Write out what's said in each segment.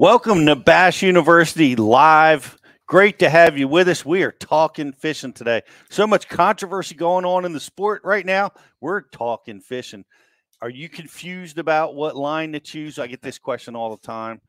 Welcome to Bass University Live. Great to have you with us. We are talking fishing today. So much controversy going on in the sport right now. We're talking fishing. Are you confused about what line to choose? I get this question all the time.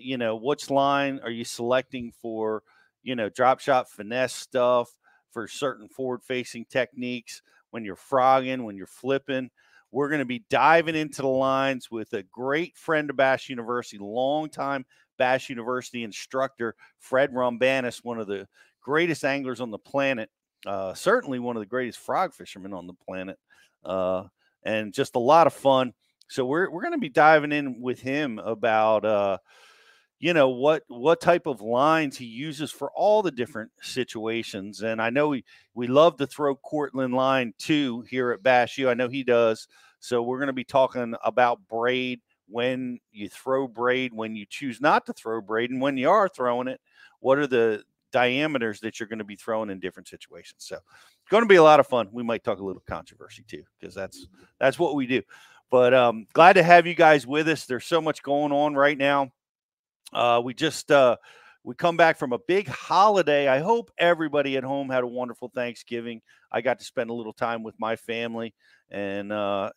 You know, which line are you selecting for, you know, drop shot finesse stuff, for certain forward-facing techniques, when you're frogging, when you're flipping? We're going to be diving into the lines with a great friend of Bass University, longtime Bass University instructor, Fred Roumbanis, one of the greatest anglers on the planet, certainly one of the greatest frog fishermen on the planet, and just a lot of fun. So we're going to be diving in with him about, you know, what type of lines he uses for all the different situations. And I know we love to throw Cortland line too here at Bass U. I know he does. So we're going to be talking about braid, when you throw braid, when you choose not to throw braid, and when you are throwing it, what are the diameters that you're going to be throwing in different situations. So it's going to be a lot of fun. We might talk a little controversy too, because that's what we do. But glad to have you guys with us. There's so much going on right now. We come back from a big holiday. I hope everybody at home had a wonderful Thanksgiving. I got to spend a little time with my family, and I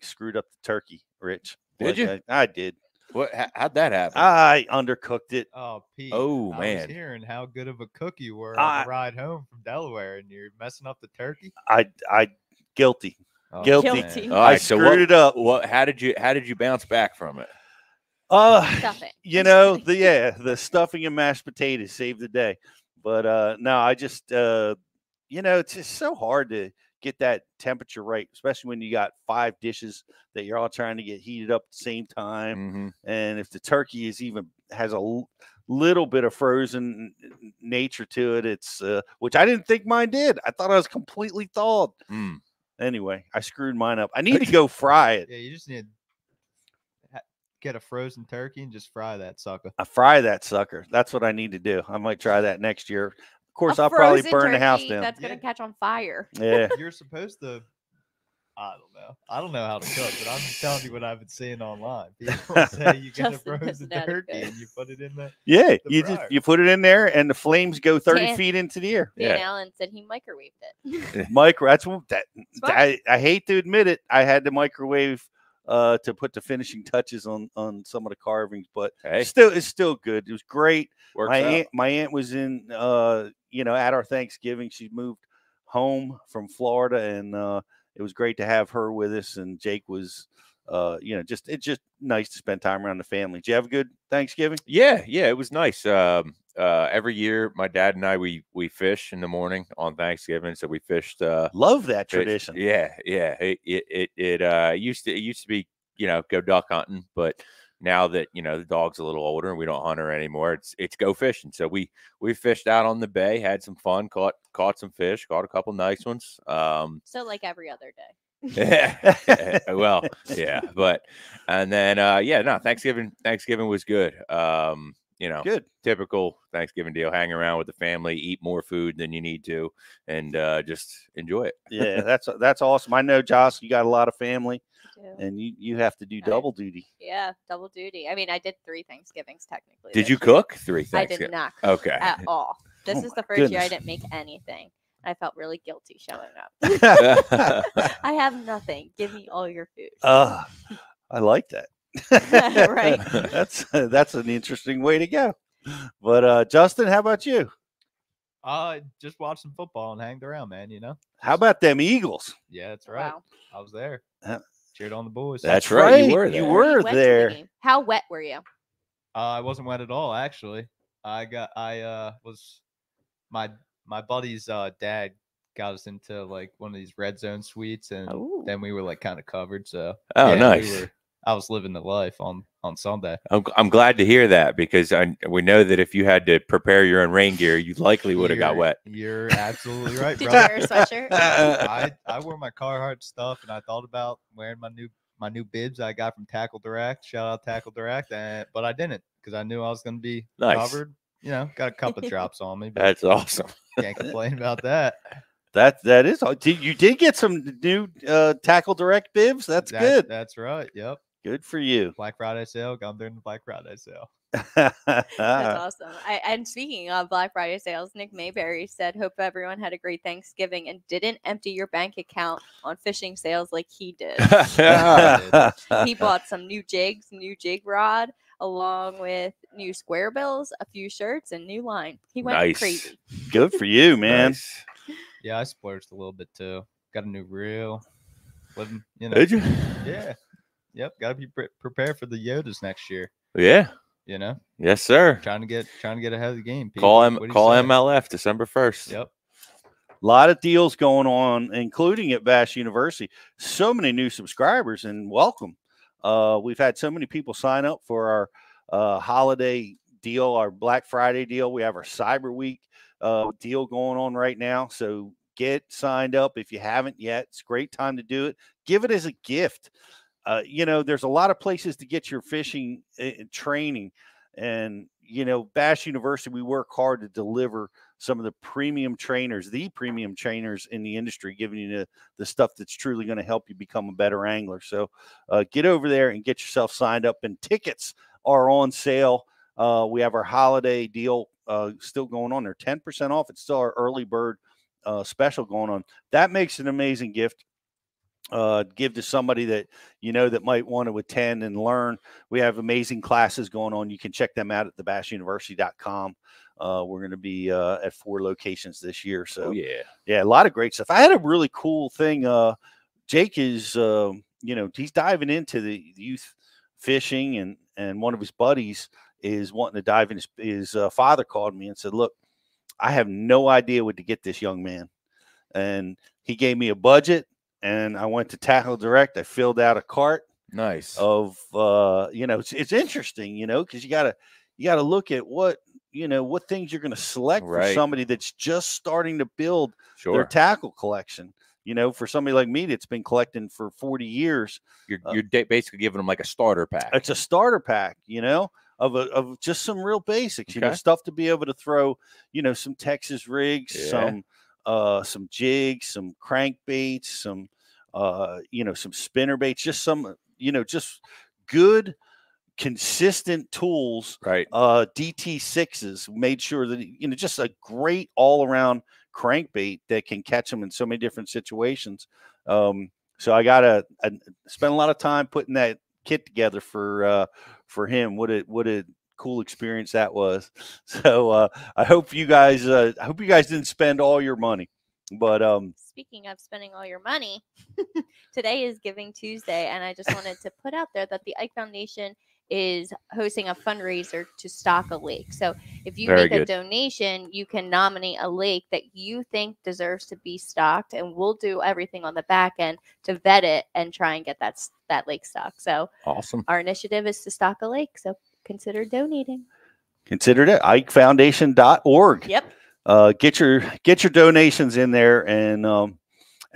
screwed up the turkey, Rich. Did you? I did. What? How'd that happen? I undercooked it. Oh, Pete. Oh, man. I was hearing how good of a cook you were on the ride home from Delaware, and you're messing up the turkey. I guilty. Oh, guilty. All right, I screwed it up. How did you bounce back from it? You know, the stuffing and mashed potatoes saved the day. But no, I just you know, it's just so hard to get that temperature right, especially when you got 5 dishes that you're all trying to get heated up at the same time. Mm-hmm. And if the turkey is even has a little bit of frozen nature to it, it's which I didn't think mine did. I thought I was completely thawed. Mm. Anyway, I screwed mine up. I need to go fry it. Yeah, you just need get a frozen turkey and just fry that sucker. I fry that sucker. That's what I need to do. I might try that next year. Of course, I'll probably burn the house down. That's gonna catch on fire. Yeah, you're supposed to. I don't know. I don't know how to cook, but I'm just telling you what I've been seeing online. People say you get a frozen turkey and you put it in the you put it in there and the flames go 30 feet into the air. Dan Allen said he microwaved it. I hate to admit it. I had to microwave to put the finishing touches on some of the carvings, but it's still good. It was great. My aunt was in, you know, at our Thanksgiving. She moved home from Florida, and it was great to have her with us. And Jake was, you know, it's just nice to spend time around the family. Did you have a good Thanksgiving? Yeah, it was nice. Every year, my dad and I, we fish in the morning on Thanksgiving. So we fished. Love that tradition. Yeah. It used to be, you know, go duck hunting, but now that, you know, the dog's a little older and we don't hunt her anymore, it's go fishing. So we fished out on the bay, had some fun, caught some fish, caught a couple nice ones. So like every other day. No, Thanksgiving was good. You know, good typical Thanksgiving deal. Hang around with the family, eat more food than you need to, and just enjoy it. Yeah, that's awesome. I know, Josh, you got a lot of family, and you have to do double duty. Yeah, double duty. I mean, I did 3 Thanksgivings technically. Did you cook 3 Thanksgivings? I did not cook at all. This is the first year I didn't make anything. I felt really guilty showing up. I have nothing. Give me all your food. I like that. Right. That's an interesting way to go. But Justin, how about you? Just watched some football and hanged around, man, you know. How about them Eagles? Yeah, that's right. Wow. I was there. Cheered on the boys. That's right. You were there. How wet were you? I wasn't wet at all, actually. My buddy's dad got us into like one of these red zone suites, and then we were like kind of covered. So nice. I was living the life on Sunday. I'm glad to hear that, because we know that if you had to prepare your own rain gear, you likely would have got wet. You're absolutely right, brother. Did you wear a sweatshirt? I wore my Carhartt stuff, and I thought about wearing my new bibs I got from Tackle Direct. Shout out Tackle Direct, but I didn't, because I knew I was going to be covered. You know, got a couple drops on me. But that's awesome. Can't complain about that. That is. You did get some new Tackle Direct bibs. That's good. That's right. Yep. Good for you. Black Friday sale. Gone during the Black Friday sale. That's awesome. And speaking of Black Friday sales, Nick Mayberry said, hope everyone had a great Thanksgiving and didn't empty your bank account on fishing sales like he did. He bought some new jigs, new jig rod, along with new square bills, a few shirts, and new line. He went crazy. Good for you, man. Nice. Yeah, I splurged a little bit too. Got a new reel. Living, you know. Did you? Yeah. Yep. Got to be prepared for the Yodas next year. Yeah. You know? Yes, sir. Trying to get ahead of the game. People. Call MLF December 1st. Yep. A lot of deals going on, including at Bass University. So many new subscribers, and welcome. We've had so many people sign up for our holiday deal, our Black Friday deal. We have our Cyber Week deal going on right now. So get signed up if you haven't yet. It's a great time to do it. Give it as a gift. You know, there's a lot of places to get your fishing training, and, you know, Bass University, we work hard to deliver some of the premium trainers in the industry, giving you the stuff that's truly going to help you become a better angler. So get over there and get yourself signed up, and tickets are on sale. We have our holiday deal still going on. They're 10% off. It's still our early bird special going on. That makes an amazing gift. Give to somebody that you know that might want to attend and learn. We have amazing classes going on. You can check them out at thebassuniversity.com. We're going to be at 4 locations this year. So yeah, a lot of great stuff. I had a really cool thing. Jake is, you know, he's diving into the youth fishing, and one of his buddies is wanting to dive in. His father called me and said, "Look, I have no idea what to get this young man," and he gave me a budget. And I went to Tackle Direct. I filled out a cart. Nice. Of, you know, it's interesting, you know, because you gotta look at what, you know, what things you're gonna select for somebody that's just starting to build their tackle collection. You know, for somebody like me that's been collecting for 40 years, you're basically giving them like a starter pack. It's a starter pack, you know, of just some real basics, you know, stuff to be able to throw. You know, some Texas rigs, some jigs, some crankbaits, some you know, some spinnerbaits, just some, you know, just good consistent tools, right? DT6s, made sure that, you know, just a great all-around crankbait that can catch them in so many different situations. So I gotta spend a lot of time putting that kit together for him. What a cool experience that was. So I hope you guys didn't spend all your money. But speaking of spending all your money, today is Giving Tuesday, and I just wanted to put out there that the Ike Foundation is hosting a fundraiser to stock a lake. So if you make a donation, you can nominate a lake that you think deserves to be stocked, and we'll do everything on the back end to vet it and try and get that lake stocked. So awesome. Our initiative is to stock a lake, so consider donating. Consider it. IkeFoundation.org. Yep. Get your donations in there, and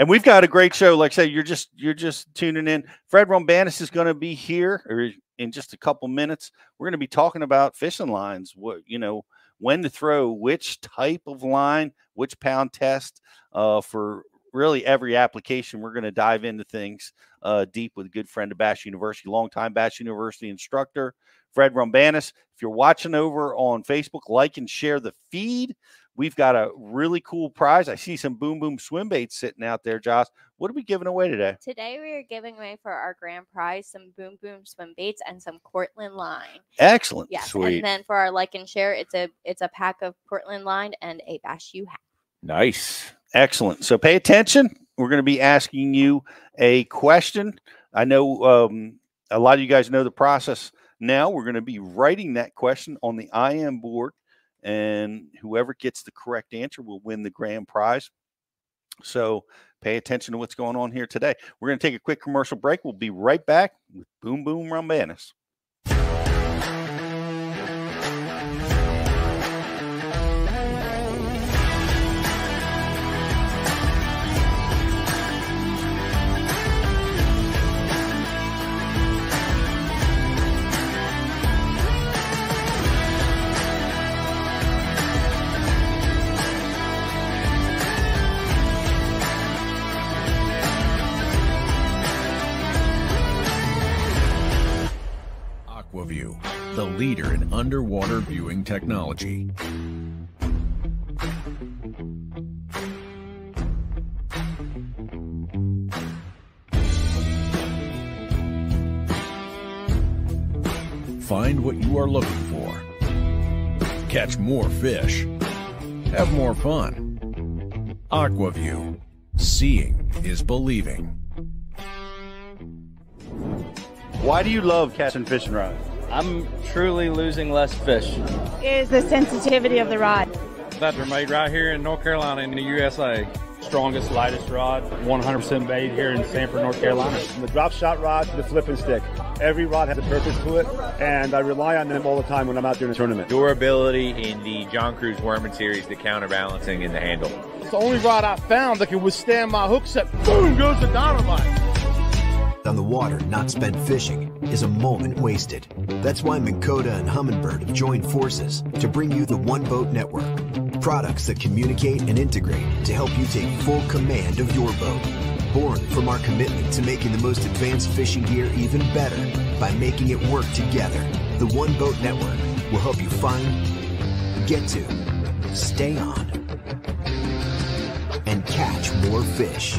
we've got a great show. Like I say, you're just tuning in. Fred Roumbanis is going to be here in just a couple minutes. We're going to be talking about fishing lines. What, you know, when to throw, which type of line, which pound test for really every application. We're going to dive into things deep with a good friend of Bass University, longtime Bass University instructor, Fred Roumbanis. If you're watching over on Facebook, like and share the feed. We've got a really cool prize. I see some Boom Boom Swimbaits sitting out there, Josh. What are we giving away today? Today we are giving away for our grand prize some Boom Boom Swimbaits and some Cortland line. Excellent. Yes. Sweet. And then for our like and share, it's a pack of Cortland line and a Bass U hat. Nice. Excellent. So pay attention. We're going to be asking you a question. I know a lot of you guys know the process. Now we're going to be writing that question on the IM board, and whoever gets the correct answer will win the grand prize. So pay attention to what's going on here today. We're going to take a quick commercial break. We'll be right back with Boom Boom Roumbanis. leader in underwater viewing technology. Find what you are looking for, catch more fish, have more fun. Aquaview, seeing is believing. Why do you love catching fish and rods? I'm truly losing less fish. It is the sensitivity of the rod. That are made right here in North Carolina in the USA. Strongest, lightest rod, 100% made here in Sanford, North Carolina. From the drop shot rod to the flipping stick, every rod has a purpose to it, and I rely on them all the time when I'm out there in the tournament. Durability in the John Cruz Worman series, the counterbalancing in the handle. It's the only rod I found that can withstand my hook set. Boom goes the dynamite. On the water, not spent fishing, is a moment wasted. That's why Minn Kota and Humminbird have joined forces to bring you the One Boat Network. Products that communicate and integrate to help you take full command of your boat. Born from our commitment to making the most advanced fishing gear even better by making it work together, the One Boat Network will help you find, get to, stay on, and catch more fish.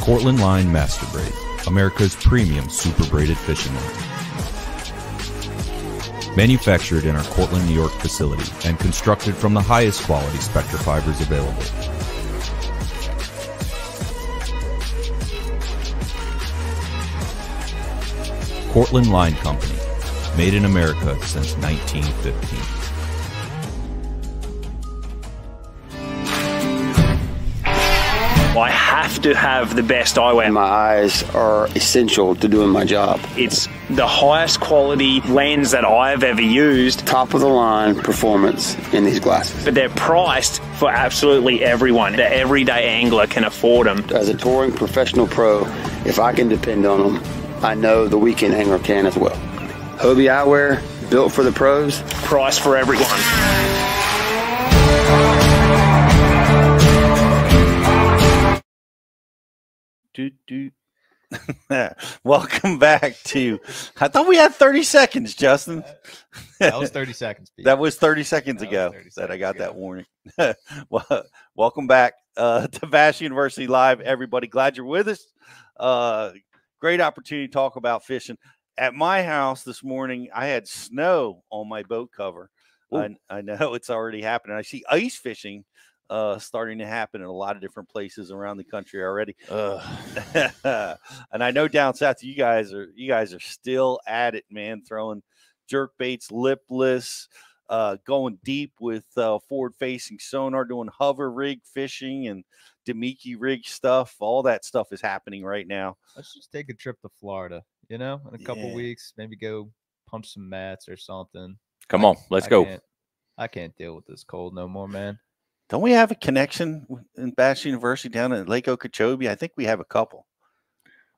Cortland Line Master Braid, America's premium super braided fishing line. Manufactured in our Cortland, New York facility and constructed from the highest quality Spectra fibers available. Cortland Line Company, made in America since 1915. I have to have the best eyewear. My eyes are essential to doing my job. It's the highest quality lens that I've ever used. Top of the line performance in these glasses. But they're priced for absolutely everyone. The everyday angler can afford them. As a touring professional pro, if I can depend on them, I know the weekend angler can as well. Hobie Eyewear, built for the pros. Priced for everyone. Welcome back to, I thought we had 30 seconds, Justin. That was 30 seconds. Pete. That was 30 seconds ago that I got that warning. Well, welcome back to Bass University Live, everybody. Glad you're with us. Great opportunity to talk about fishing. At my house this morning, I had snow on my boat cover. I know it's already happening. I see ice fishing starting to happen in a lot of different places around the country already. And I know down south you guys are still at it, man, throwing jerk baits, lipless, going deep with forward-facing sonar, doing hover rig fishing and Demiki rig stuff. All that stuff is happening right now. Let's just take a trip to Florida, you know, in a couple weeks, maybe go punch some mats or something. Come on, let's go. I can't deal with this cold no more, man. Don't we have a connection in Bass University down at Lake Okeechobee? I think we have a couple.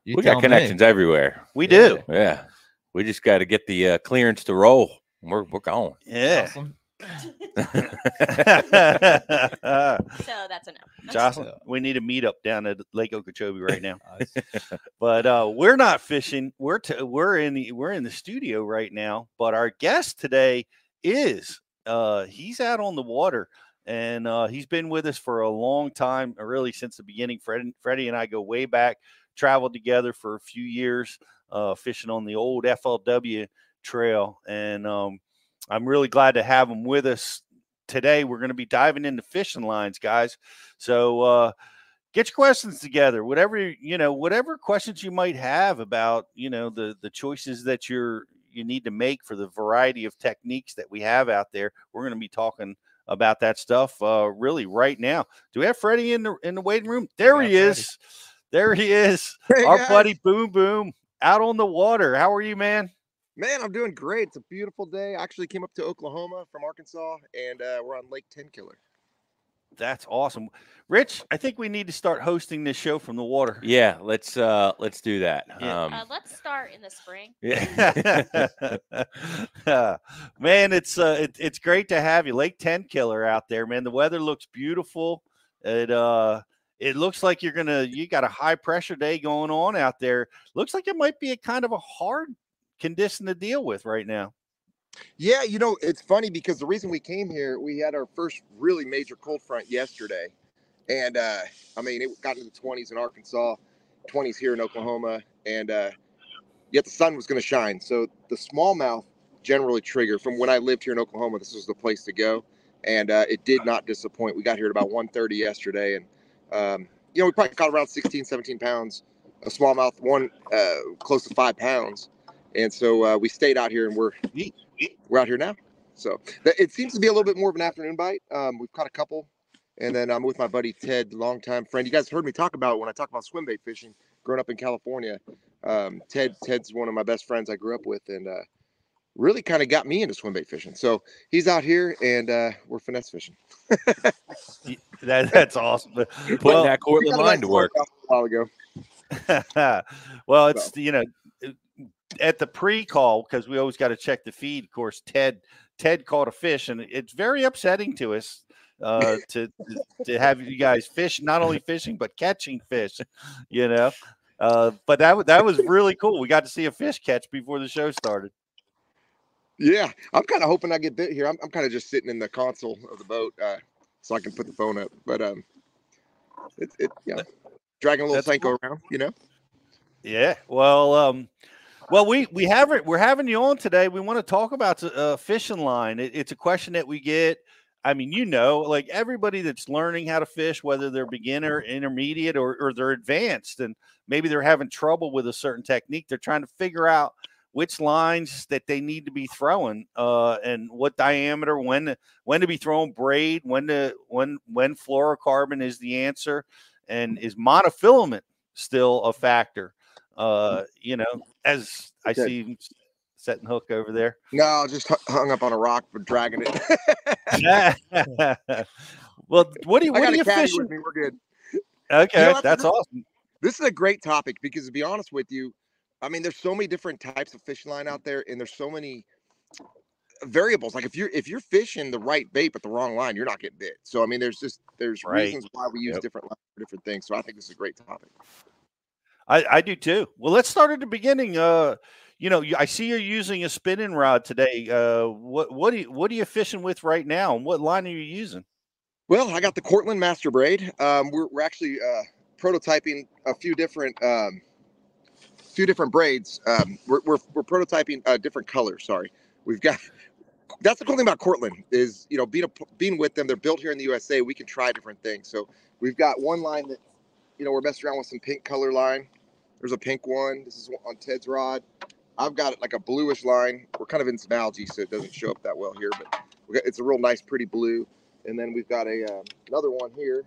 We got connections everywhere. We do. Yeah. We just got to get the clearance to roll. We're gone. Yeah. Awesome. So that's enough. Jocelyn, we need a meetup down at Lake Okeechobee right now. But we're not fishing. We're in the studio right now. But our guest today is he's out on the water. And he's been with us for a long time, really since the beginning. Freddie and I go way back, traveled together for a few years, fishing on the old FLW trail. And I'm really glad to have him with us today. We're going to be diving into fishing lines, guys. So get your questions together, whatever questions you might have about, the choices that you need to make for the variety of techniques that we have out there. We're going to be talking about that stuff really right now. Do we have Freddie in the waiting room? There he is. Hey, our buddy Boom Boom out on the water. How are you, man? Man, I'm doing great. It's a beautiful day. I actually came up to Oklahoma from Arkansas, and we're on Lake Tenkiller. That's awesome. Rich, I think we need to start hosting this show from the water. Yeah, let's do that. Yeah. Let's start in the spring. Yeah. Man, it's great to have you. Lake Tenkiller out there, man. The weather looks beautiful. It looks like you got a high pressure day going on out there. Looks like it might be a kind of a hard condition to deal with right now. Yeah, you know, it's funny because the reason we came here, we had our first really major cold front yesterday. And, I mean, it got into the 20s in Arkansas, 20s here in Oklahoma, and yet the sun was going to shine. So the smallmouth generally trigger from when I lived here in Oklahoma, this was the place to go. And it did not disappoint. We got here at about 1:30 yesterday. And, you know, we probably caught around 16, 17 pounds of smallmouth, one close to 5 pounds. And so we stayed out here, and we're out here now. So it seems to be a little bit more of an afternoon bite. We've caught a couple, and then I'm with my buddy Ted, longtime friend. You guys heard me talk about it when I talk about swim bait fishing growing up in California. Ted's one of my best friends I grew up with, and really kind of got me into swim bait fishing. So he's out here, and we're finesse fishing. that's awesome. Putting that Cortland line to work. A while ago. Well, it's, you know, at the pre-call, because we always got to check the feed, of course, Ted caught a fish, and it's very upsetting to us to have you guys fish, not only fishing but catching fish, you know. But that was really cool. We got to see a fish catch before the show started. Yeah, I'm kind of hoping I get bit here. I'm kind of just sitting in the console of the boat so I can put the phone up. But yeah, dragging a little Senko around, you know. Yeah. Well. Well, we're having you on today. We want to talk about fishing line. It's a question that we get. I mean, you know, like everybody that's learning how to fish, whether they're beginner, intermediate, or they're advanced, and maybe they're having trouble with a certain technique. They're trying to figure out which lines that they need to be throwing, and what diameter, when to be throwing braid, when fluorocarbon is the answer, and is monofilament still a factor? You know, as I see him setting hook over there. No, just hung up on a rock but dragging it. Well, what are you fishing? With me. We're good. Okay, you know, that's awesome. This is a great topic because, to be honest with you, I mean, there's so many different types of fishing line out there, and there's so many variables. Like if you're fishing the right bait but the wrong line, you're not getting bit. So I mean, there's right. Reasons why we use different lines for different things. So I think this is a great topic. I do too. Well, let's start at the beginning. You know, I see you're using a spinning rod today. What are you fishing with right now, and what line are you using? Well, I got the Cortland Master Braid. We're actually prototyping a few different braids. We're prototyping different colors. Sorry, we've got. That's the cool thing about Cortland is, you know, being with them, they're built here in the USA. We can try different things. So we've got one line that. You know, we're messing around with some pink color line. There's a pink one. This is on Ted's rod. I've got it like a bluish line. We're kind of in some algae, so it doesn't show up that well here, but it's a real nice, pretty blue. And then we've got another one here.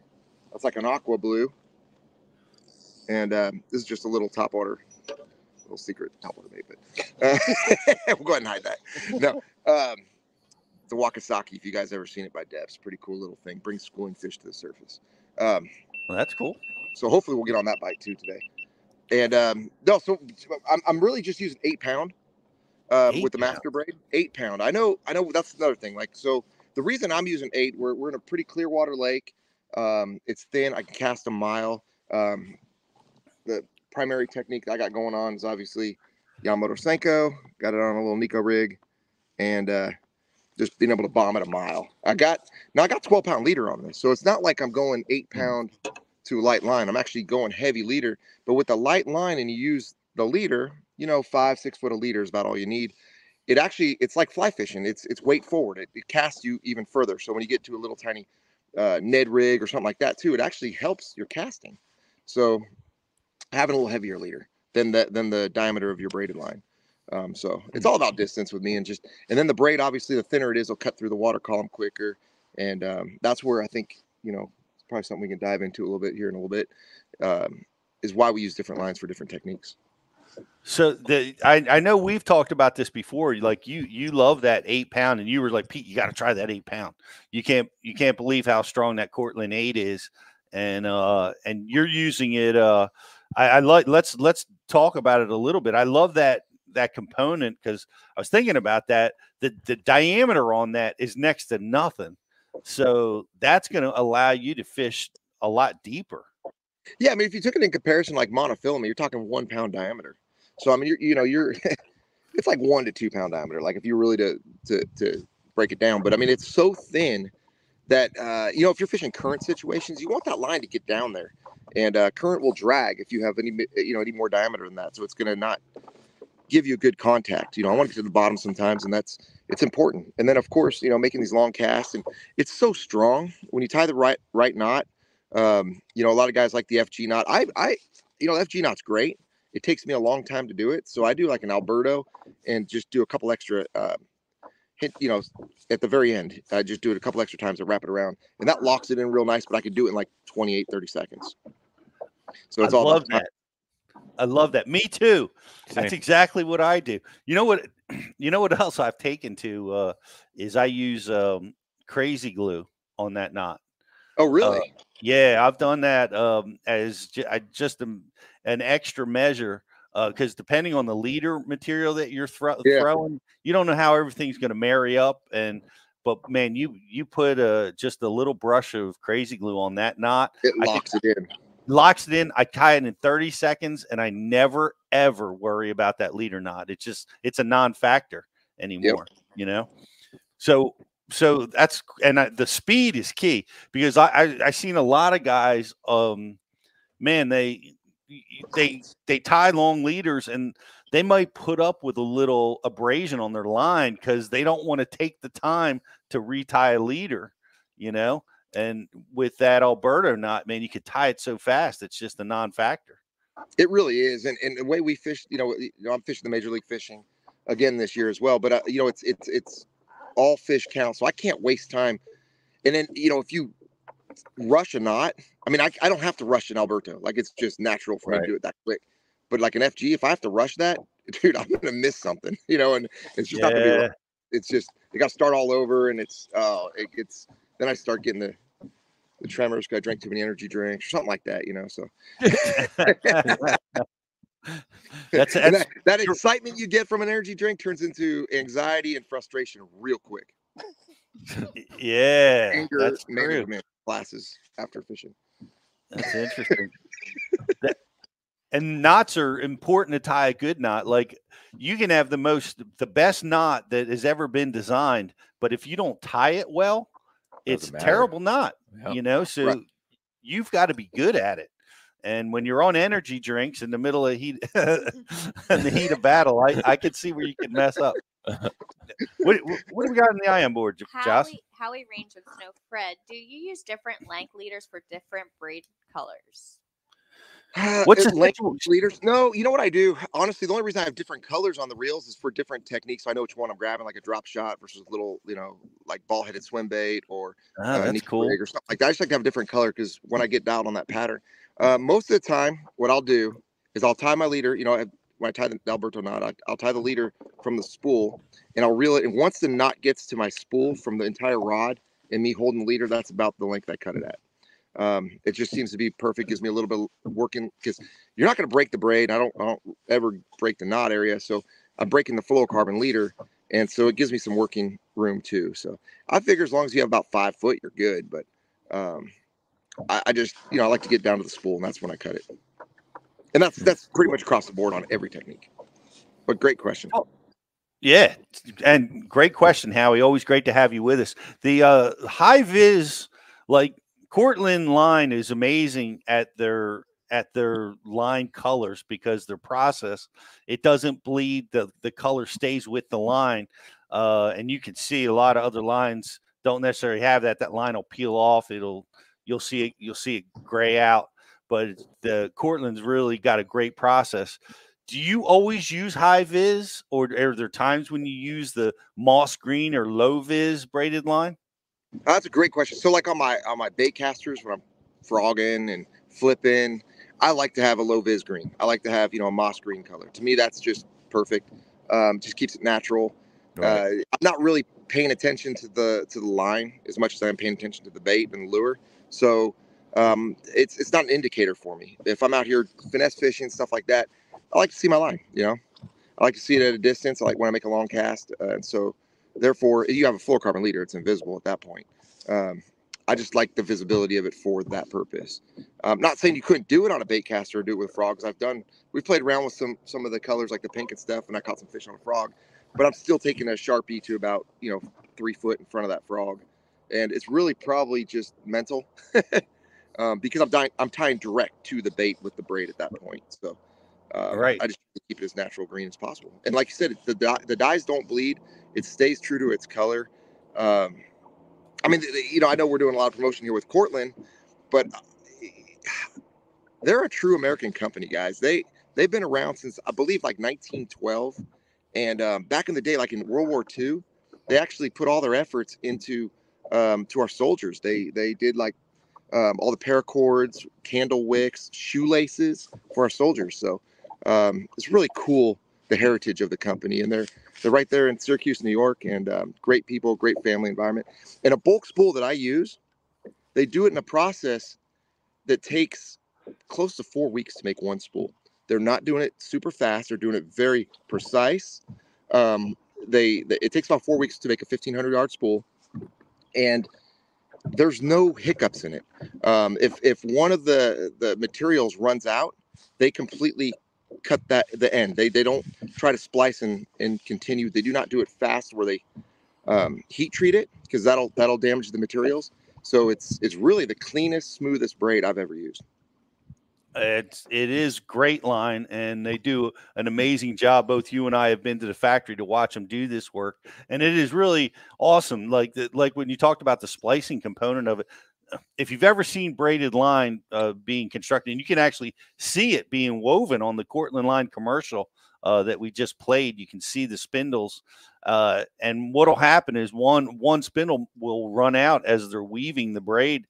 That's like an aqua blue. And this is just a little topwater, little secret topwater bait, but we'll go ahead and hide that. No, it's a wakasaki. If you guys ever seen it by depths, pretty cool little thing. Brings schooling fish to the surface. Well, that's cool. So hopefully we'll get on that bite too today. And no, so I'm really just using 8 pound with the Master Braid. 8 pound. I know that's another thing. Like, so the reason I'm using 8, we're in a pretty clear water lake. It's thin. I can cast a mile. The primary technique I got going on is obviously Yamamoto Senko. Got it on a little Nico rig, and just being able to bomb at a mile. I got 12-pound leader on this, so it's not like I'm going 8 pound. To a light line. I'm actually going heavy leader, but with the light line, and you use the leader, you know, 5-6 foot of leader is about all you need. It actually, it's like fly fishing. It's weight forward. It casts you even further. So when you get to a little tiny Ned rig or something like that too, it actually helps your casting. So having a little heavier leader than the diameter of your braided line. So it's all about distance with me, and then the braid, obviously the thinner it is, will cut through the water column quicker. And that's where I think, you know, probably something we can dive into a little bit here in a little bit, is why we use different lines for different techniques. So I know we've talked about this before. Like you love that 8 pound, and you were like, Pete, you got to try that 8 pound. You can't believe how strong that Cortland 8 is, and you're using it. I like let's talk about it a little bit. I love that component because I was thinking about that. The diameter on that is next to nothing, so that's going to allow you to fish a lot deeper. Yeah, I mean, if you took it in comparison, like monofilament, you're talking 1 pound diameter. So I mean, you're it's like 1 to 2 pound diameter. Like if you really to break it down, but I mean, it's so thin that if you're fishing current situations, you want that line to get down there, and current will drag if you have any more diameter than that. So it's going to not give you good contact. I want to get to the bottom sometimes, and it's important. And then of course, making these long casts, and it's so strong when you tie the right knot. A lot of guys like the FG knot. FG knot's great. It takes me a long time to do it. So I do like an Alberto and just do a couple extra, at the very end, I just do it a couple extra times and wrap it around, and that locks it in real nice, but I could do it in like 28, 30 seconds. So it's all about that. I love that. Me too. Same. That's exactly what I do. You know what else I've taken to, is I use, crazy glue on that knot. Oh, really? Yeah, I've done that as just an extra measure because depending on the leader material that you're throwing, you don't know how everything's going to marry up. But man, you put just a little brush of crazy glue on that knot. It locks it in. Locks it in. I tie it in 30 seconds, and I never ever worry about that leader knot. It's just a non-factor anymore. Yep. So that's, and the speed is key because I seen a lot of guys, man, they tie long leaders and they might put up with a little abrasion on their line because they don't want to take the time to retie a leader, and with that Alberto knot, man, you could tie it so fast. It's just a non-factor. It really is. And the way we fish, I'm fishing the Major League Fishing again this year as well, but it's all fish count, so I can't waste time. And then if you rush a knot, I mean, I don't have to rush an Alberto. Like it's just natural for me to do it that quick. But like an FG, if I have to rush that, dude, I'm gonna miss something, and it's just not gonna be. It's just you gotta start all over, and it's then I start getting the tremors because I drank too many energy drinks or something like that, so that excitement you get from an energy drink turns into anxiety and frustration real quick. Yeah, anger, that's management classes after fishing. That's interesting. And knots are important to tie a good knot. Like you can have the best knot that has ever been designed, but if you don't tie it well, it's a terrible knot. Yep. So right. You've got to be good at it. And when you're on energy drinks in the middle of heat and the heat of battle, I could see where you could mess up. What do we got on the iron board, Josh? Howie Range of Snow. Fred, do you use different length leaders for different braid colors? What's the length leaders? No, you know what I do? Honestly, the only reason I have different colors on the reels is for different techniques. So I know which one I'm grabbing, like a drop shot versus a little, like ball-headed swim bait or that's cool. Or something like that. I just like to have a different color because when I get dialed on that pattern, most of the time, what I'll do is I'll tie my leader. When I tie the Alberto knot, I'll tie the leader from the spool, and I'll reel it. And once the knot gets to my spool from the entire rod and me holding the leader, that's about the length I cut it at. It just seems to be perfect. Gives me a little bit of working because you're not going to break the braid. I don't ever break the knot area, so I'm breaking the fluorocarbon leader, and so it gives me some working room too. So I figure as long as you have about 5 foot, you're good. But I just, I like to get down to the spool, and that's when I cut it. And that's pretty much across the board on every technique. But great question. Oh, yeah. And great question, Howie. Always great to have you with us. The high viz, like Cortland line is amazing at their line colors because their process, it doesn't bleed. The color stays with the line. And you can see a lot of other lines don't necessarily have that. That line will peel off. You'll see it gray out, but the Cortland's really got a great process. Do you always use high viz, or are there times when you use the moss green or low viz braided line? That's a great question. So like on my bait casters, when I'm frogging and flipping, I like to have a low vis green. I like to have, you know, a moss green color. To me, that's just perfect. Just keeps it natural. Right. I'm not really paying attention to the line as much as I'm paying attention to the bait and lure. So it's not an indicator for me. If I'm out here finesse fishing, stuff like that, I like to see my line, you know. I like to see it at a distance. I like when I make a long cast. And so, therefore, you have a fluorocarbon leader. It's invisible at that point. I just like the visibility of it for that purpose. I'm not saying you couldn't do it on a bait caster or do it with frogs. We've played around with some of the colors like the pink and stuff, and I caught some fish on a frog. But I'm still taking a Sharpie to about, 3 foot in front of that frog. And it's really probably just mental because I'm tying direct to the bait with the braid at that point. So. Right. I just keep it as natural green as possible. And like you said, the dyes don't bleed. It stays true to its color. I mean, I know we're doing a lot of promotion here with Cortland, but they're a true American company, guys. They've been around since, I believe, like 1912. And back in the day, like in World War II, they actually put all their efforts into to our soldiers. They did like all the paracords, candle wicks, shoelaces for our soldiers. So. It's really cool, the heritage of the company, and they're right there in Syracuse, New York, and great people, great family environment. And a bulk spool that I use, they do it in a process that takes close to 4 weeks to make one spool. They're not doing it super fast. They're doing it very precise. It takes about 4 weeks to make a 1,500-yard spool, and there's no hiccups in it. If one of the materials runs out, they completely cut the end. They don't try to splice and continue. They do not do it fast where they heat treat it, because that'll damage the materials. So it's really the cleanest, smoothest braid I've ever used. It is great line, and they do an amazing job. Both you and I have been to the factory to watch them do this work, and it is really awesome. Like when you talked about the splicing component of it, if you've ever seen braided line being constructed, and you can actually see it being woven on the Cortland line commercial that we just played, you can see the spindles. And what'll happen is one spindle will run out as they're weaving the braid,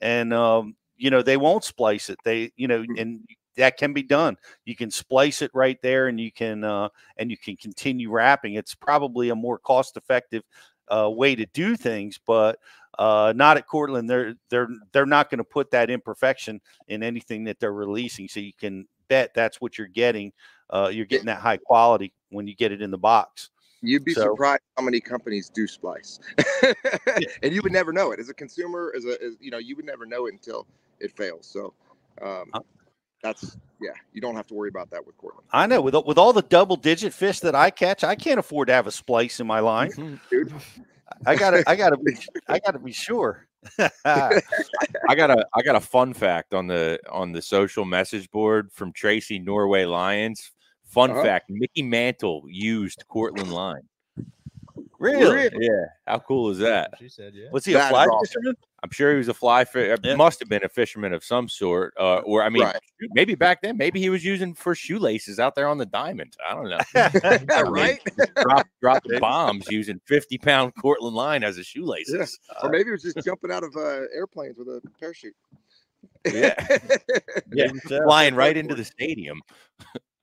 and they won't splice it. And that can be done. You can splice it right there, and you can continue wrapping. It's probably a more cost-effective way to do things, but not at Cortland. They're not going to put that imperfection in anything that they're releasing. So you can bet that's what you're getting. You're getting that high quality when you get it in the box. You'd be surprised how many companies do splice, and you would never know it as a consumer. You would never know it until it fails. So you don't have to worry about that with Cortland. I know with all the double-digit fish that I catch, I can't afford to have a splice in my line, dude. I gotta be sure. I got a fun fact on the social message board from Tracy Norway Lions. Fun fact: Mickey Mantle used Cortland line. Really? Yeah. How cool is that? She said, yeah. Was he a fly fisherman? I'm sure he was a fly fisherman. Yeah. Must have been a fisherman of some sort. Maybe back then, maybe he was using for shoelaces out there on the diamond. I don't know. Right? Dropping bombs using 50-pound Cortland line as a shoelace. Yeah. Or maybe he was just jumping out of airplanes with a parachute. Yeah. Flying right into the stadium.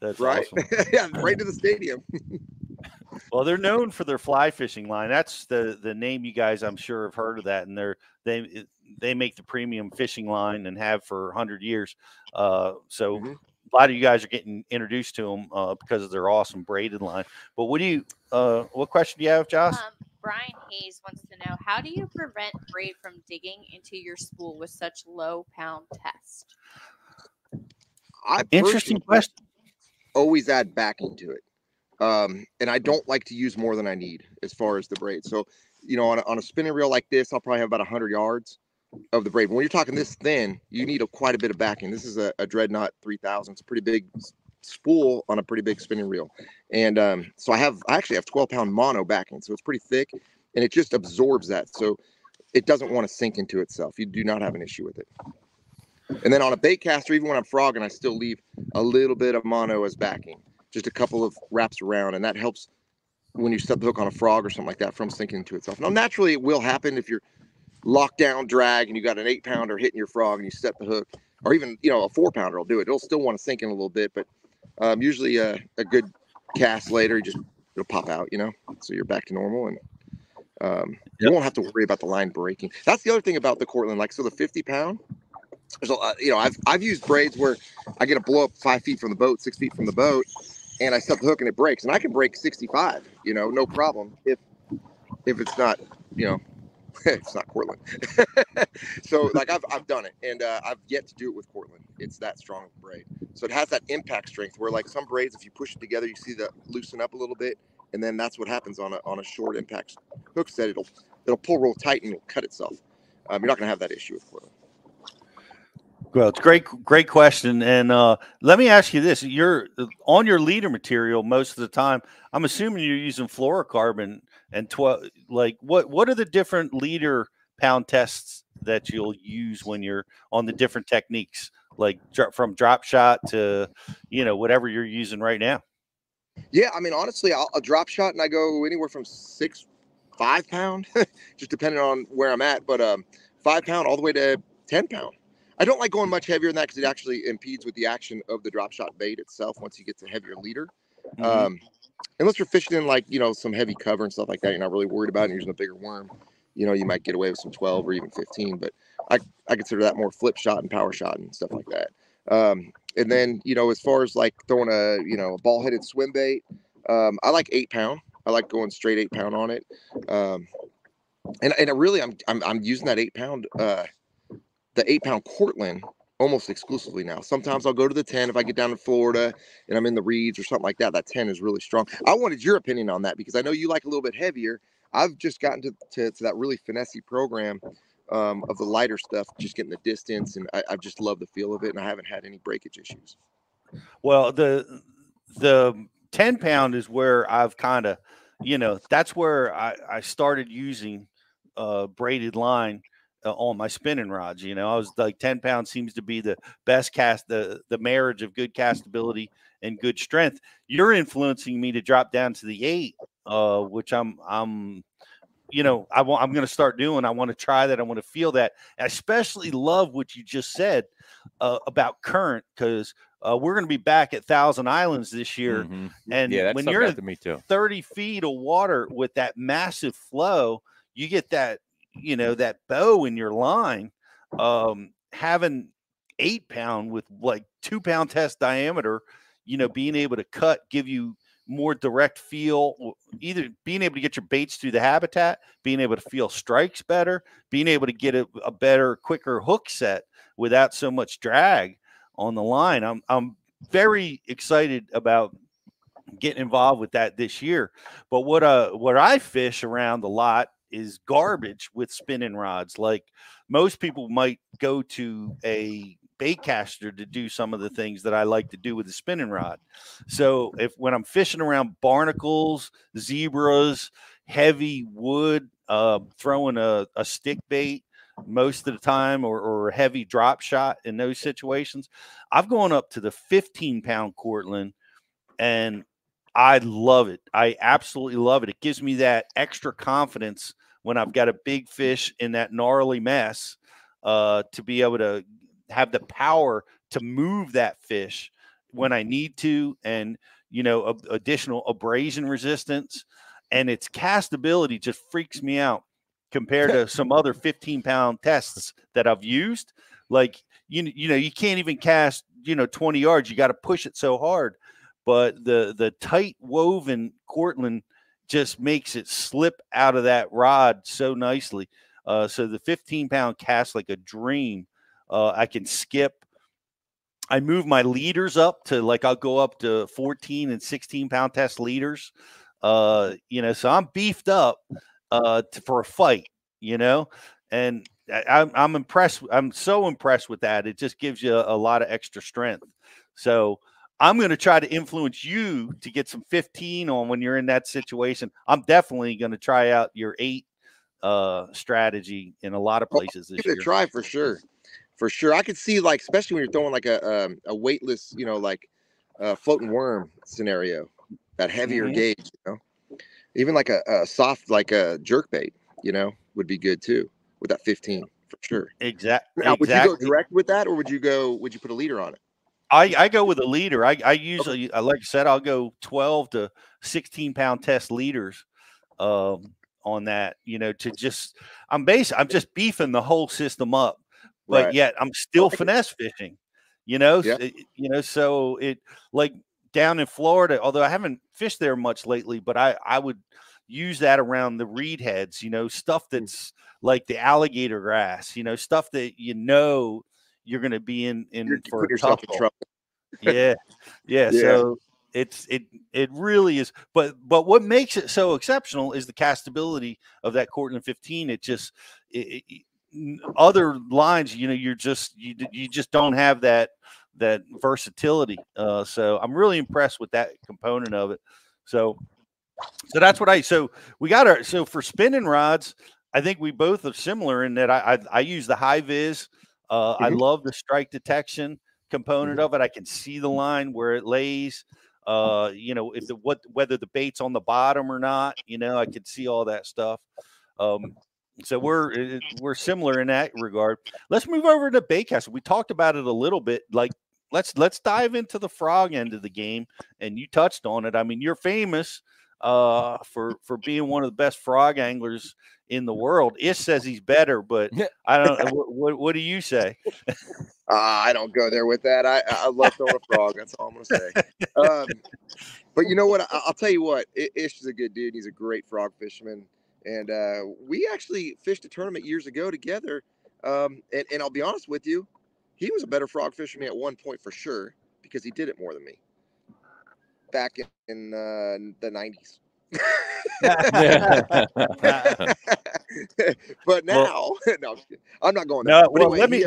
That's right. Awesome. Yeah, right into the stadium. Well, they're known for their fly fishing line. That's the name you guys, I'm sure, have heard of that. And they make the premium fishing line and have for 100 years. So a lot of you guys are getting introduced to them because of their awesome braided line. But what question do you have, Josh? Brian Hayes wants to know, how do you prevent braid from digging into your spool with such low pound test? Interesting question. Always add backing to it. And I don't like to use more than I need as far as the braid. So, on a spinning reel like this, I'll probably have about 100 yards of the braid. When you're talking this thin, you need quite a bit of backing. This is a Dreadnought 3000. It's a pretty big spool on a pretty big spinning reel. And, so I actually have 12-pound mono backing. So it's pretty thick, and it just absorbs that. So it doesn't want to sink into itself. You do not have an issue with it. And then on a bait caster, even when I'm frogging, I still leave a little bit of mono as backing. Just a couple of wraps around, and that helps when you set the hook on a frog or something like that from sinking into itself. Now, naturally, it will happen if you're locked down drag and you got an 8-pounder hitting your frog and you set the hook. or even, you know, a 4-pounder will do it. It'll still want to sink in a little bit, but usually a good cast later, it'll pop out, you know, so you're back to normal, and you won't have to worry about the line breaking. That's the other thing about the Cortland, like, so the 50-pound, there's a lot, you know, I've used braids where I get a blow up 5 feet from the boat, 6 feet from the boat, and I set the hook and it breaks, and I can break 65, you know, no problem, if it's not, you know, it's not Cortland. So, like, I've done it, and I've yet to do it with Cortland. It's that strong braid. So it has that impact strength where, like, some braids, if you push it together, you see that loosen up a little bit, and then that's what happens on a short impact hook set. It'll pull real tight and it'll cut itself. You're not going to have that issue with Cortland. Well, it's a great question. And let me ask you this. You're on your leader material most of the time. I'm assuming you're using fluorocarbon and 12, like what are the different leader pound tests that you'll use when you're on the different techniques, like from drop shot to, you know, whatever you're using right now? Yeah, I mean, honestly, I'll drop shot and I go anywhere from 6, 5 pound, just depending on where I'm at, but 5 pound all the way to 10 pound. I don't like going much heavier than that because it actually impedes with the action of the drop shot bait itself once you get to heavier leader. Unless you're fishing in, like, you know, some heavy cover and stuff like that, you're not really worried about it. You're using a bigger worm. You know, you might get away with some 12 or even 15, but I consider that more flip shot and power shot and stuff like that. And then, you know, as far as like throwing a, you know, a ball-headed swim bait, I like 8 pound. I like going straight 8 pound on it. And really, I'm using that 8 pound, the 8 pound Cortland almost exclusively now. Sometimes I'll go to the 10 if I get down to Florida and I'm in the reeds or something like that. That 10 is really strong. I wanted your opinion on that because I know you like a little bit heavier. I've just gotten to that really finessey program of the lighter stuff, just getting the distance, and I just love the feel of it, and I haven't had any breakage issues. Well, the 10 pound is where I've kind of, you know, that's where I started using braided line on my spinning rods. You know, I was like, 10 pounds seems to be the best cast, the marriage of good castability and good strength. You're influencing me to drop down to the 8, which I'm you know, I'm going to start doing. I want to try that. I want to feel that. I especially love what you just said about current, because we're going to be back at Thousand Islands this year. Mm-hmm. And yeah, when you're at 30 feet of water with that massive flow, you get that, you know, that bow in your line. Having 8 pound with like 2 pound test diameter, you know, being able to cut, give you more direct feel, either being able to get your baits through the habitat, being able to feel strikes better, being able to get a better, quicker hook set without so much drag on the line. I'm very excited about getting involved with that this year. But what I fish around a lot is garbage with spinning rods. Like, most people might go to a baitcaster to do some of the things that I like to do with the spinning rod. So when I'm fishing around barnacles, zebras, heavy wood, throwing a stick bait most of the time, or a heavy drop shot in those situations, I've gone up to the 15 pound Cortland, and I love it. I absolutely love it. It gives me that extra confidence when I've got a big fish in that gnarly mess, to be able to have the power to move that fish when I need to, and, you know, additional abrasion resistance. And its castability just freaks me out compared to some other 15 pound tests that I've used. Like, you know, you can't even cast, you know, 20 yards. You got to push it so hard. But the tight woven Cortland just makes it slip out of that rod so nicely. So the 15 pound cast like a dream. I can skip. I move my leaders up to, like, I'll go up to 14 and 16 pound test leaders. You know, so I'm beefed up for a fight, you know, and I'm impressed. I'm so impressed with that. It just gives you a lot of extra strength. So I'm going to try to influence you to get some 15 on when you're in that situation. I'm definitely going to try out your 8 strategy in a lot of places this year. Try for sure. For sure. I could see, like, especially when you're throwing like a weightless, you know, like floating worm scenario, that heavier gauge, you know, even like a soft, like a jerkbait, you know, would be good too with that 15. for sure. Exactly. Now, would you go direct with that, or would you go? Would you put a leader on it? I go with a leader. I usually, like I said, I'll go 12 to 16 pound test leaders on that. You know, to just I'm just beefing the whole system up, but yet I'm still finesse fishing. You know, you know, so it like down in Florida, although I haven't fished there much lately, but I would use that around the reed heads, you know, stuff that's like the alligator grass, you know, stuff that, you know, you're going to be in for yourself in trouble. Yeah. So it really is. But what makes it so exceptional is the castability of that Cortland 15. It just, other lines, you know, you just don't have that versatility. So I'm really impressed with that component of it. So that's what so for spinning rods, I think we both are similar in that I use the high vis. I love the strike detection component of it. I can see the line where it lays, you know, if whether the bait's on the bottom or not, you know, I could see all that stuff. So we're similar in that regard. Let's move over to baitcasting. We talked about it a little bit. Like let's dive into the frog end of the game. And you touched on it. I mean, you're famous for being one of the best frog anglers in the world. Ish says he's better, but I don't. What do you say? I don't go there with that. I love throwing a frog. That's all I'm gonna say. But you know what? I'll tell you what. Ish is a good dude. He's a great frog fisherman. And we actually fished a tournament years ago together. And I'll be honest with you, he was a better frog fisherman at one point for sure because he did it more than me back in the 90s. But now, I'm not going there. Well, anyway,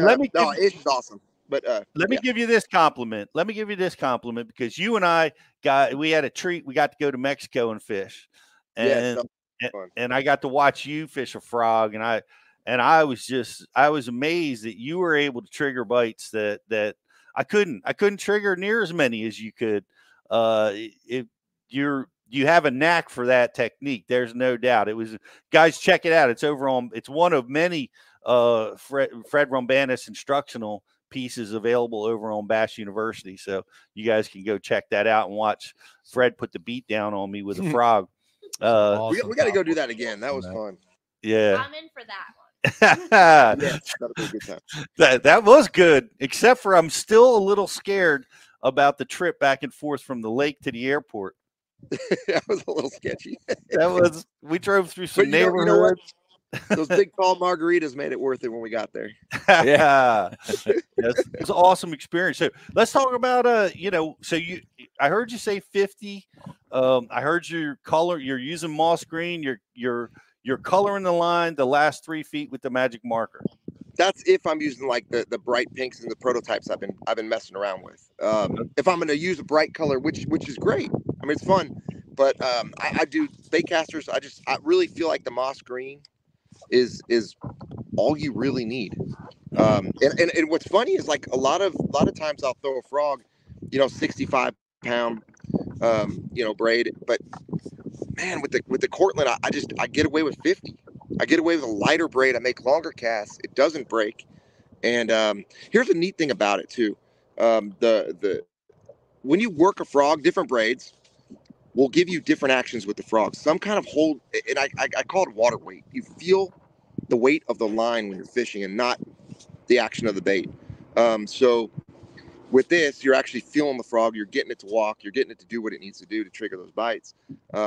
it's awesome. But let me give you this compliment. Let me give you this compliment because you and I we had a treat. We got to go to Mexico and fish. And I got to watch you fish a frog, and I was just amazed that you were able to trigger bites that I couldn't trigger near as many as you could. If you have a knack for that technique, there's no doubt. It was, guys, check it out. It's over on. It's one of many Fred Roumbanis instructional pieces available over on Bass University. So you guys can go check that out and watch Fred put the beat down on me with a frog. Awesome. We got to go do that again. That was fun. Yeah, I'm in for that one. That'll be a good time. That was good, except for I'm still a little scared about the trip back and forth from the lake to the airport. That was a little sketchy. We drove through some neighborhoods. Those big tall margaritas made it worth it when we got there. Yeah, it's an awesome experience. So let's talk about I heard you say 50. I heard your color. You're using moss green. You're coloring the line the last 3 feet with the magic marker. That's if I'm using like the bright pinks and the prototypes I've been messing around with. If I'm going to use a bright color, which is great. I mean, it's fun. But I do baitcasters. I really feel like the moss green is all you really need. And what's funny is like a lot of times I'll throw a frog, you know, 65 pound, braid, but man, with the Cortland, I get away with 50. I get away with a lighter braid. I make longer casts. It doesn't break. And, here's a neat thing about it too. When you work a frog, different braids will give you different actions with the frog. Some kind of hold, and I call it water weight. You feel the weight of the line when you're fishing and not the action of the bait. So with this, you're actually feeling the frog. You're getting it to walk. You're getting it to do what it needs to do to trigger those bites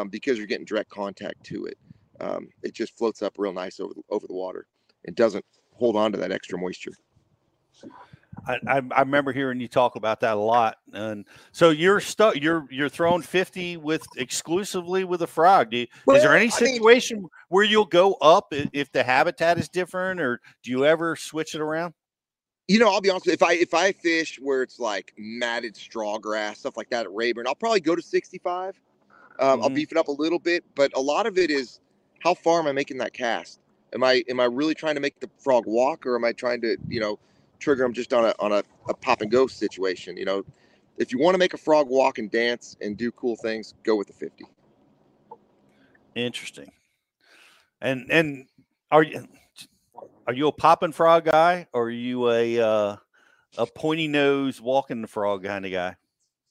because you're getting direct contact to it. It just floats up real nice over the water. It doesn't hold on to that extra moisture. I remember hearing you talk about that a lot. And so you're throwing 50 with exclusively with a frog. Is there any situation where you'll go up if the habitat is different, or do you ever switch it around? You know, I'll be honest. If I fish where it's like matted straw grass, stuff like that at Rayburn, I'll probably go to 65. I'll beef it up a little bit, but a lot of it is how far am I making that cast? Am I really trying to make the frog walk, or am I trying to, you know, trigger them just on a pop and go situation? You know, if you want to make a frog walk and dance and do cool things, go with the 50. Interesting. And are you Are you a popping frog guy, or are you a pointy nose walking the frog kind of guy?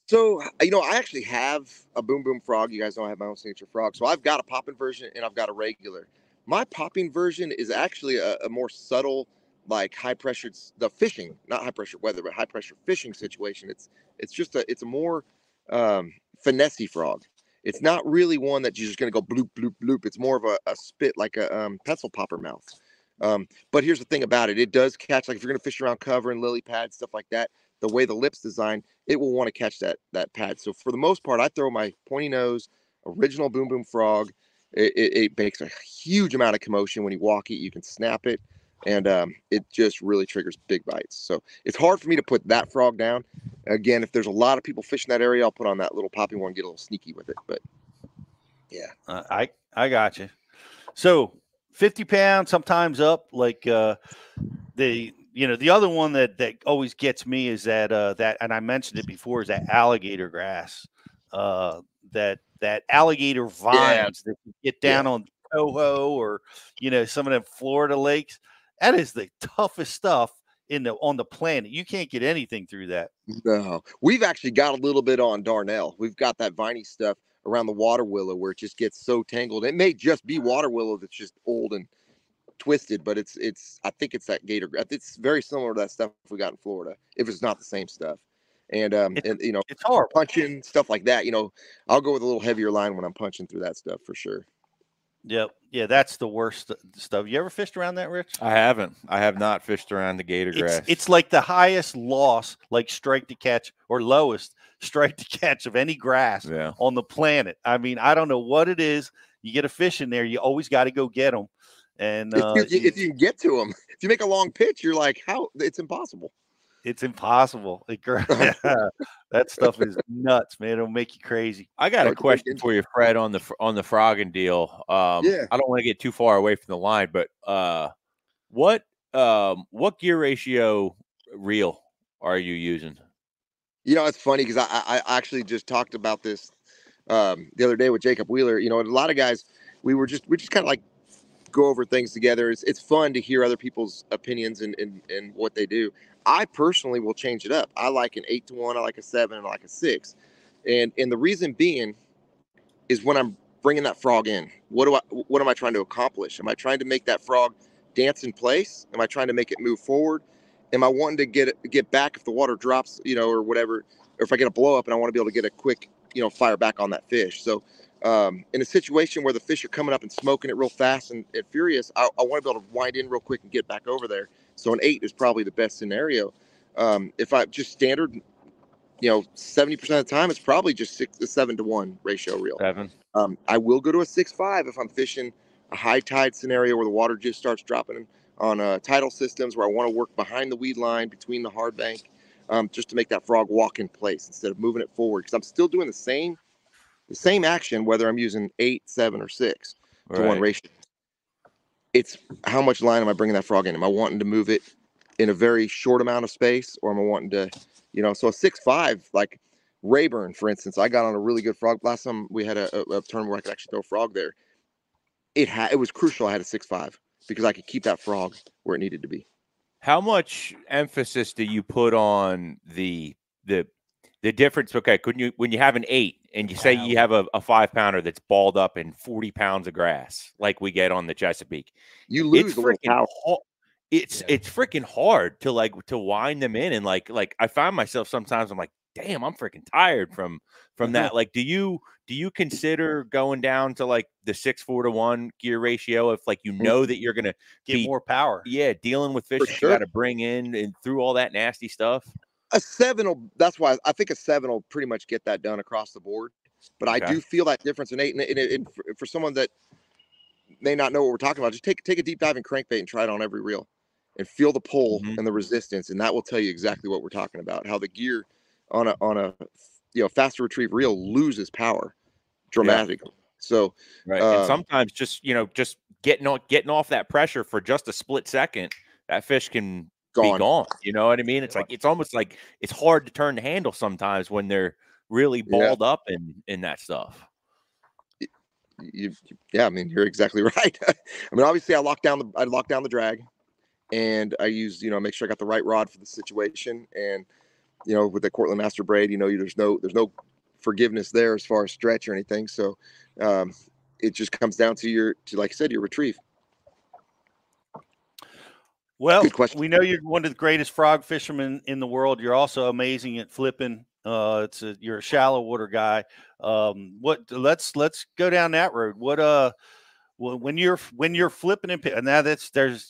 So, you know, I actually have a Boom Boom Frog. You guys know I have my own signature frog. So I've got a popping version and I've got a regular. My popping version is actually a more subtle, like high pressured, the fishing, not high pressure weather, but high pressure fishing situation. It's just a, it's a more finessey frog. It's not really one that you're just going to go bloop, bloop, bloop. It's more of a spit, like a pencil popper mouth. But here's the thing about it. It does catch, like if you're going to fish around cover and lily pads, stuff like that, the way the lip's designed, it will want to catch that pad. So for the most part, I throw my pointy nose, original Boom Boom Frog. It makes a huge amount of commotion. When you walk it, you can snap it. And it just really triggers big bites. So it's hard for me to put that frog down. Again, if there's a lot of people fishing that area, I'll put on that little poppy one, get a little sneaky with it. But yeah, I got you. So 50 pounds, sometimes up. Like the other one that always gets me is that, and I mentioned it before, is that alligator grass, that alligator vines that you get down on Toho or, you know, some of them Florida lakes. That is the toughest stuff on the planet. You can't get anything through that. No, we've actually got a little bit on Darnell. We've got that viney stuff around the water willow where it just gets so tangled. It may just be water willow that's just old and twisted, but it's I think it's that gator grass. It's very similar to that stuff we got in Florida, if it's not the same stuff. And you know, it's hard punching stuff like that. You know, I'll go with a little heavier line when I'm punching through that stuff for sure. Yep. Yeah, that's the worst stuff. You ever fished around that, Rich? I haven't. I have not fished around the gator grass. It's like the highest loss, like strike to catch, or lowest strike to catch of any grass on the planet. I mean, I don't know what it is. You get a fish in there, you always got to go get them. And if you can get to them, if you make a long pitch, you're like, how? It's impossible. It's impossible. That stuff is nuts, man. It'll make you crazy. I got a question for you, Fred, on the frogging deal. I don't want to get too far away from the line, but what gear ratio reel are you using? You know, it's funny because I actually just talked about this the other day with Jacob Wheeler. You know, and a lot of guys, we just kind of like go over things together. It's fun to hear other people's opinions and what they do. I personally will change it up. I like an 8-to-1, I like a 7, and I like a 6. And the reason being is when I'm bringing that frog in, what am I trying to accomplish? Am I trying to make that frog dance in place? Am I trying to make it move forward? Am I wanting to get back if the water drops, you know, or whatever, or if I get a blow up and I want to be able to get a quick, you know, fire back on that fish. So in a situation where the fish are coming up and smoking it real fast and furious, I want to be able to wind in real quick and get back over there. So an 8 is probably the best scenario. If I just standard, you know, 70% of the time, it's probably just 6 to 7 to 1 ratio reel. I will go to a 6.5 if I'm fishing a high tide scenario where the water just starts dropping on tidal systems where I want to work behind the weed line between the hard bank, just to make that frog walk in place instead of moving it forward. Cause I'm still doing the same action, whether I'm using 8, 7 or 6 to 1 ratio. It's how much line am I bringing that frog in? Am I wanting to move it in a very short amount of space, or am I wanting to, you know, so a 6.5, like Rayburn, for instance, I got on a really good frog. Last time we had a tournament where I could actually throw a frog there. It was crucial I had a 6.5 because I could keep that frog where it needed to be. How much emphasis do you put on the difference? Okay, when you have an 8 and you say you have a 5-pounder that's balled up in 40 pounds of grass, like we get on the Chesapeake, you lose the power. It's freaking hard to wind them in. And like I find myself sometimes I'm like, damn, I'm freaking tired from that. Like, do you consider going down to like the 6-4 to 1 gear ratio if like, you know, that you're going to get more power? Yeah. Dealing with fish you got to bring in and through all that nasty stuff. A 7 will, that's why I think a 7 will pretty much get that done across the board. But I do feel that difference in 8. And for someone that may not know what we're talking about, just take a deep dive in crankbait and try it on every reel and feel the pull and the resistance. And that will tell you exactly what we're talking about, how the gear on a you know, faster retrieve reel loses power dramatically. Yeah. So and sometimes just, you know, just getting off that pressure for just a split second, that fish can be gone. You know what I mean? It's like, it's almost like it's hard to turn the handle sometimes when they're really balled up in that stuff. I mean, you're exactly right. I mean, obviously I lock down the drag. and I used, make sure I got the right rod for the situation. And, with the Cortland Master Braid, there's no forgiveness there as far as stretch or anything. So it just comes down to like I said, your retrieve. Well, we know you're one of the greatest frog fishermen in the world. You're also amazing at flipping. You're a shallow water guy. Let's go down that road. When you're flipping in, now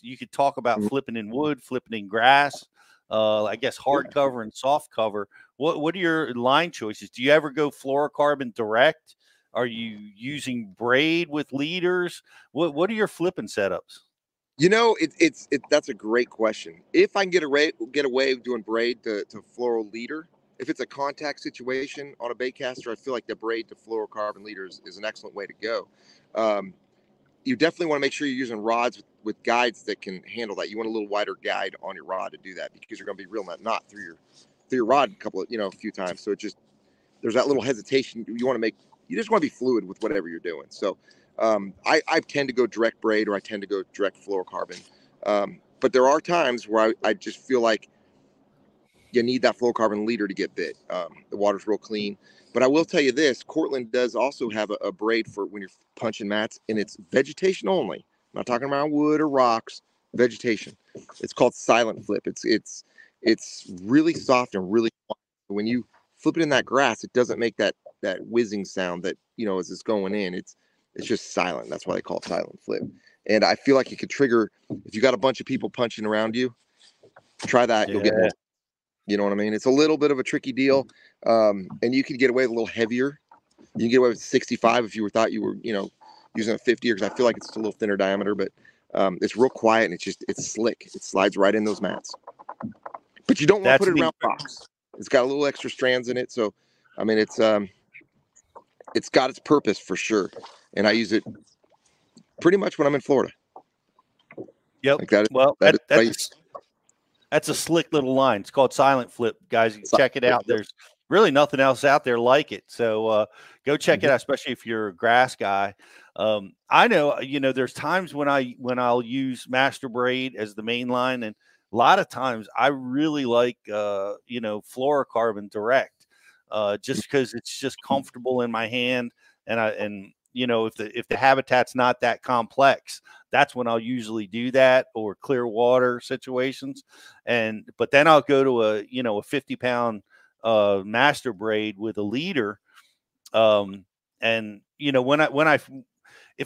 you could talk about flipping in wood, flipping in grass, I guess hard cover and soft cover. What are your line choices? Do you ever go fluorocarbon direct? Are you using braid with leaders? What are your flipping setups? That's a great question. If I can get away doing braid to floral leader, if it's a contact situation on a baitcaster, I feel like the braid to fluorocarbon leader is an excellent way to go. You definitely want to make sure you're using rods with guides that can handle that. You want a little wider guide on your rod to do that, because you're going to be reeling that knot through your rod a few times. So it just, there's that little hesitation. You just want to be fluid with whatever you're doing. So I tend to go direct braid, or I tend to go direct fluorocarbon. But there are times where I just feel like you need that fluorocarbon leader to get bit. The water's real clean. But I will tell you this, Cortland does also have a braid for when you're punching mats, and it's vegetation only. I'm not talking about wood or rocks, vegetation. It's called Silent Flip. It's really soft and really fun. When you flip it in that grass, it doesn't make that whizzing sound that, as it's going in. It's just silent. That's why they call it Silent Flip. And I feel like it could trigger, if you got a bunch of people punching around you, try that. Yeah. You'll get more. You know what I mean? It's a little bit of a tricky deal. And you can get away with a little heavier. You can get away with 65 if you thought you were using a 50, because I feel like it's a little thinner diameter, but it's real quiet, and it's slick. It slides right in those mats. But you don't want to put it around rocks. It's got a little extra strands in it. So, I mean, it's got its purpose for sure. And I use it pretty much when I'm in Florida. Yep. Like that's a slick little line. It's called Silent Flip, guys. You can check it out. There's really nothing else out there like it. So go check it out, especially if you're a grass guy. I know, there's times when I'll use Master Braid as the main line, and a lot of times I really like, fluorocarbon direct, just because it's just comfortable in my hand. If the habitat's not that complex, that's when I'll usually do that, or clear water situations. But then I'll go to a 50-pound Master Braid with a leader. If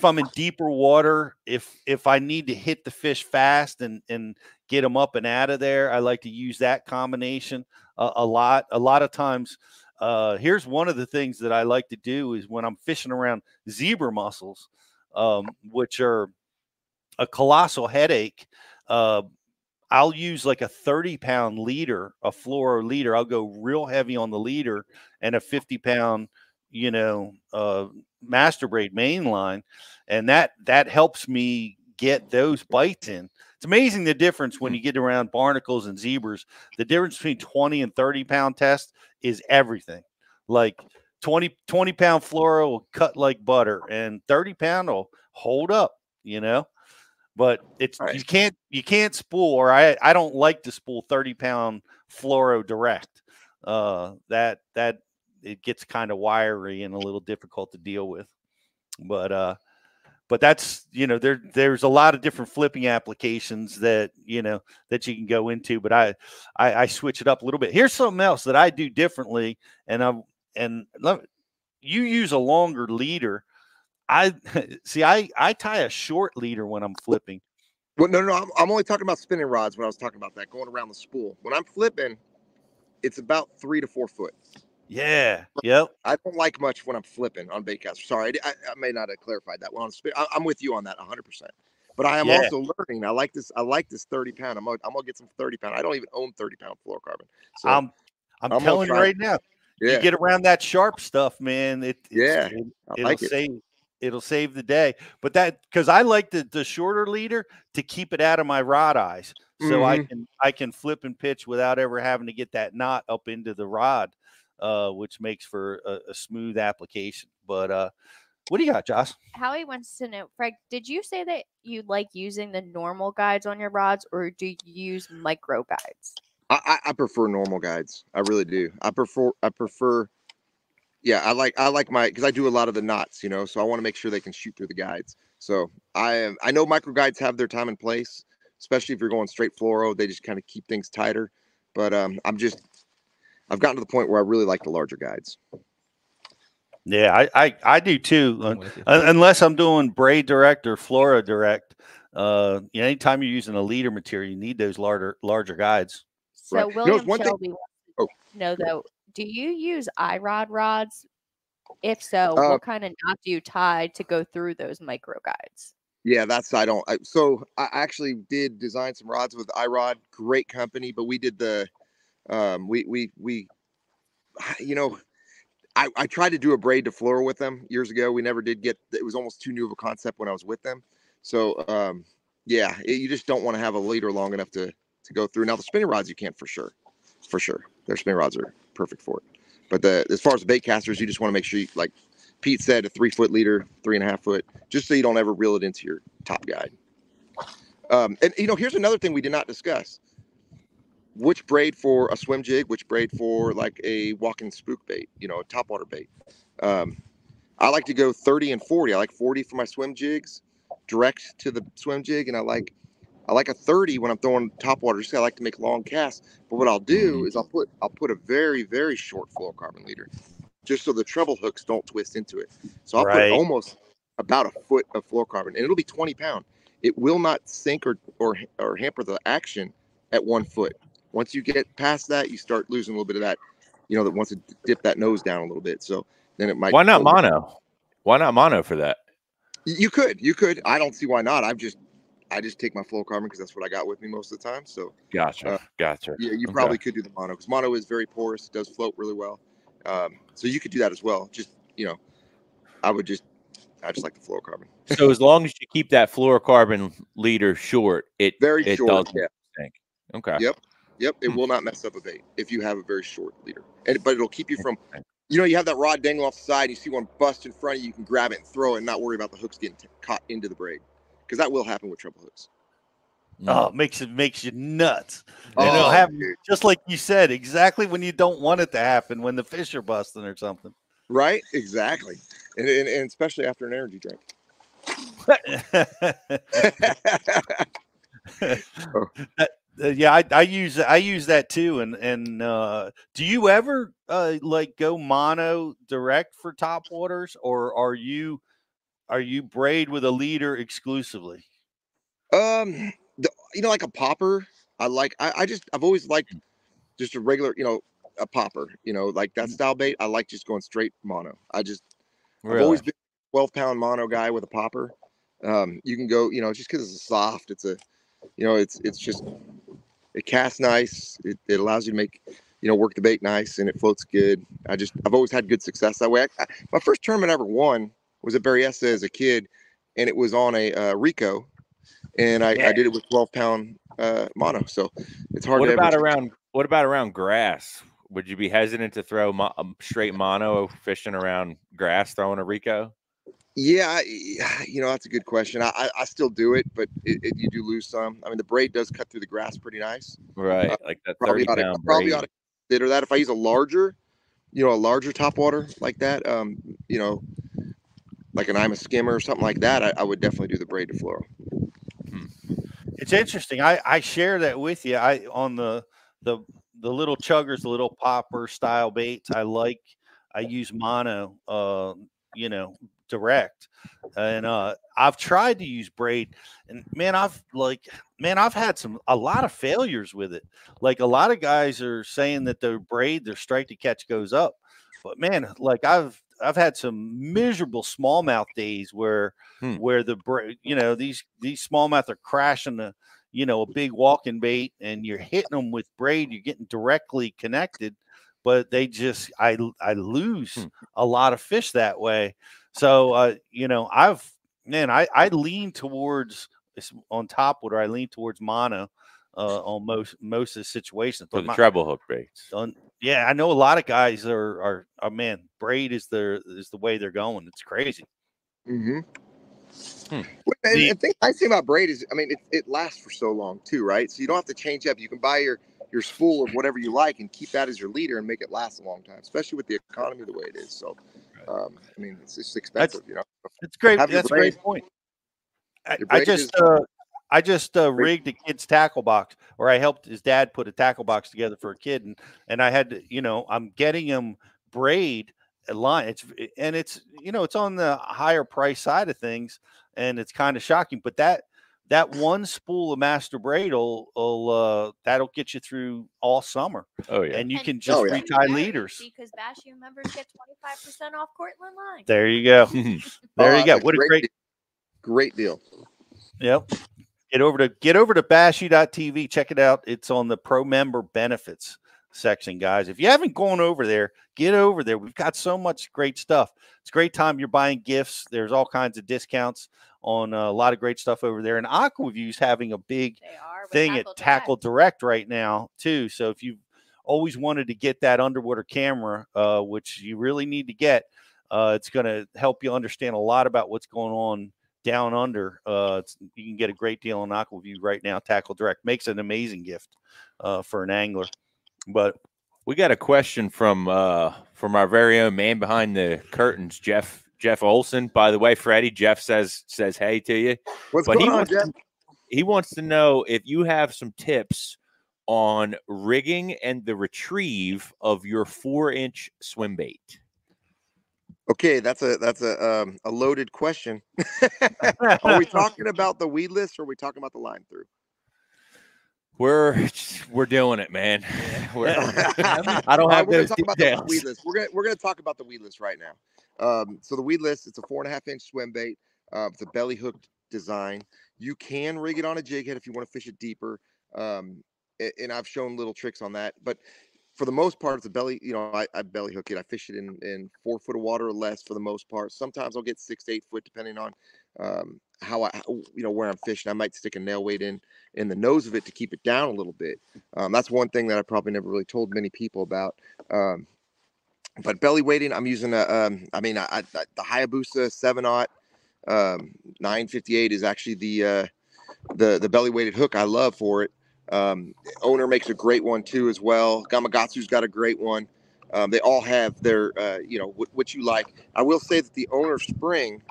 I'm in deeper water, if I need to hit the fish fast and get them up and out of there, I like to use that combination a lot. A lot of times, here's one of the things that I like to do is when I'm fishing around zebra mussels, which are a colossal headache. I'll use like a 30-pound leader, a fluoro leader. I'll go real heavy on the leader, and a 50-pound, Master Braid main line. And that helps me get those bites in. It's amazing the difference when you get around barnacles and zebras. The difference between 20 and 30-pound test is everything. Like 20-pound fluoro will cut like butter, and 30-pound will hold up, But it's right. you can't spool, or I don't like to spool 30-pound fluoro direct. That it gets kind of wiry and a little difficult to deal with. But that's, there's a lot of different flipping applications that you can go into, but I switch it up a little bit. Here's something else that I do differently. You use a longer leader. I tie a short leader when I'm flipping. Well, no, I'm only talking about spinning rods when I was talking about that, going around the spool. When I'm flipping, it's about 3 to 4 foot. Yeah. Yep. I don't like much when I'm flipping on baitcaster. Sorry, I may not have clarified that. Well, I'm with you on that 100%. But I am also learning. I like this 30-pound. I'm gonna get some 30-pound. I don't even own 30-pound fluorocarbon. So I'm telling you right now. Yeah. You get around that sharp stuff, man. It'll save the day. But because I like the shorter leader to keep it out of my rod eyes, so I can flip and pitch without ever having to get that knot up into the rod, which makes for a smooth application. But What do you got, Josh? Howie wants to know, Fred, did you say that you like using the normal guides on your rods, or do you use micro guides? I prefer normal guides. I really do. I prefer. Yeah, I like my, because I do a lot of the knots, you know, so I want to make sure they can shoot through the guides. So I know micro guides have their time and place, especially if you're going straight fluoro. They just kind of keep things tighter. But I've gotten to the point where I really like the larger guides. Yeah, I do too. Unless I'm doing braid direct or fluoro direct, anytime you're using a leader material, you need those larger guides. So right. William Shelby wants to know, though, do you use iRod rods? If so, what kind of knot do you tie to go through those micro guides? Yeah, I actually did design some rods with iRod, great company, but we did the, I tried to do a braid to floral with them years ago. We never did get, it was almost too new of a concept when I was with them. So you just don't want to have a leader long enough to go through. Now the spinning rods, you can't for sure. Their spinning rods are perfect for it. But as far as the bait casters, you just want to make sure you, like Pete said, a 3 foot leader, 3.5 foot, just so you don't ever reel it into your top guide. And here's another thing we did not discuss: which braid for a swim jig, which braid for like a walking spook bait, topwater bait. I like to go 30 and 40. I like 40 for my swim jigs, direct to the swim jig, and I like a 30 when I'm throwing topwater. Just I like to make long casts. But what I'll do is I'll put a very, very short fluorocarbon leader, just so the treble hooks don't twist into it. So I'll put almost about a foot of fluorocarbon, and it'll be 20 pound. It will not sink or hamper the action at 1 foot. Once you get past that, you start losing a little bit of that, that wants to dip that nose down a little bit. So then it might. Why not mono? Why not mono for that? You could. I don't see why not. I just take my fluorocarbon because that's what I got with me most of the time. So gotcha. Yeah, you probably could do the mono because mono is very porous. It does float really well. So you could do that as well. Just I just like the fluorocarbon. So as long as you keep that fluorocarbon leader short, it doesn't sink. Okay. Yep. It will not mess up a bait if you have a very short leader, but it'll keep you from. You have that rod dangling off the side. You see one bust in front of you. You can grab it and throw it, and not worry about the hooks getting caught into the braid. Because that will happen with treble hooks. Oh, it makes you nuts. And it'll happen, dude. Just like you said, exactly when you don't want it to happen, when the fish are busting or something. Right? Exactly. And especially after an energy drink. I use that too. And do you ever go mono direct for top waters, or are you braid with a leader exclusively? Like a popper. I've always liked just a regular, a popper, like that style bait. I like just going straight mono. I've always been a 12-pound mono guy with a popper. You can go, just cause it's soft. It casts nice. It allows you to make, work the bait nice, and it floats good. I've always had good success that way. My first tournament I ever won was at Berryessa as a kid, and it was on a Rico, and I did it with 12-pound mono. So it's hard. What about around grass? Would you be hesitant to throw straight mono fishing around grass, throwing a Rico? Yeah, that's a good question. I still do it, but you do lose some. I mean, the braid does cut through the grass pretty nice. Right, like that 30-pound braid. Probably ought to consider that. If I use a larger topwater like that, like an I'm a skimmer or something like that, I would definitely do the braid to floral. It's interesting. I share that with you. On the little chuggers, the little popper style baits, I use mono, direct. And I've tried to use braid, and I've had a lot of failures with it. Like a lot of guys are saying that their braid, their strike to catch goes up. But man, like I've had some miserable smallmouth days where the braid, these smallmouth are crashing a big walking bait, and you're hitting them with braid. You're getting directly connected, but they just, I lose a lot of fish that way. So, I lean towards on topwater. I lean towards mono on most of the situations. For the treble hook baits. Yeah, I know a lot of guys are man, braid is the way they're going. It's crazy. Mm-hmm. Hmm. And the thing I say about braid is, I mean, it lasts for so long too, right? So you don't have to change up. You can buy your spool of whatever you like and keep that as your leader and make it last a long time, especially with the economy the way it is. So, I mean, it's just expensive, you know. It's great. That's a great point. I just rigged a kid's tackle box, or I helped his dad put a tackle box together for a kid, and I had to, you know, I'm getting him braid a line. It's you know, it's on the higher price side of things, and it's kind of shocking, but that one spool of Master Braid will that'll get you through all summer. Oh yeah, and you can just retie leaders because Bass U members get 25% off Cortland line. There you go. There you go. What a great deal. Yep. Get over to BassU.tv. Check it out. It's on the pro member benefits section, guys. If you haven't gone over there, get over there. We've got so much great stuff. It's a great time. You're buying gifts. There's all kinds of discounts on a lot of great stuff over there. And Aquaview is having a big thing at Tackle Direct right now too. So if you've always wanted to get that underwater camera, which you really need to get, it's going to help you understand a lot about what's going on down under. You can get a great deal on Aquaview right now. Tackle Direct makes an amazing gift for an angler. But we got a question from our very own man behind the curtains, Jeff Olson. By the way, Freddie, Jeff says hey to you. What's going on, Jeff? He wants to know if you have some tips on rigging and the retrieve of your 4-inch swim bait. Okay, that's a loaded question. Are we talking about the weed list or are we talking about the line through? We're doing it, man. I don't have those details. We're gonna talk about the weed list right now. So the weed list, it's a 4.5-inch swim bait. It's a belly hooked design. You can rig it on a jig head if you want to fish it deeper. And I've shown little tricks on that, but for the most part, it's a belly. You know, I belly hook it. I fish it in 4 foot of water or less for the most part. Sometimes I'll get 6 to 8 foot, depending on where I'm fishing. I might stick a nail weight in the nose of it to keep it down a little bit. That's one thing that I probably never really told many people about. But belly weighting, I'm using the Hayabusa 7/0 958 is actually the belly weighted hook I love for it. Owner makes a great one too as well. Gamakatsu's got a great one. They all have their what you like. I will say that the Owner spring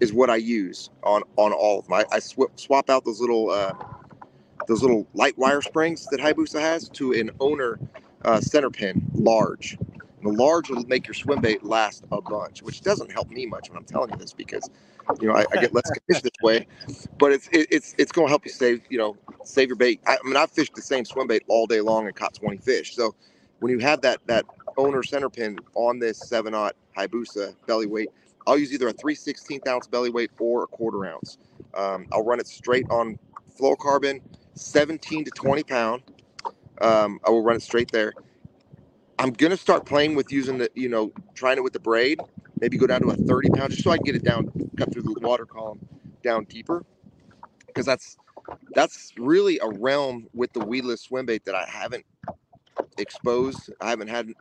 is what I use on all of them. I swap out those little light wire springs that Hayabusa has to an Owner center pin large. The large will make your swim bait last a bunch, which doesn't help me much when I'm telling you this because, you know, I get less fish this way. But it's going to help you save your bait. I mean, I've fished the same swim bait all day long and caught 20 fish. So when you have that Owner center pin on this 7/0 Hayabusa belly weight, I'll use either a 3/16 ounce belly weight or a 1/4 ounce. I'll run it straight on fluorocarbon, 17 to 20 pound. I will run it straight there. I'm going to start playing with using trying it with the braid, maybe go down to a 30 pound just so I can get it down, cut through the water column down deeper. Cause that's really a realm with the weedless swim bait that I haven't exposed. I haven't had,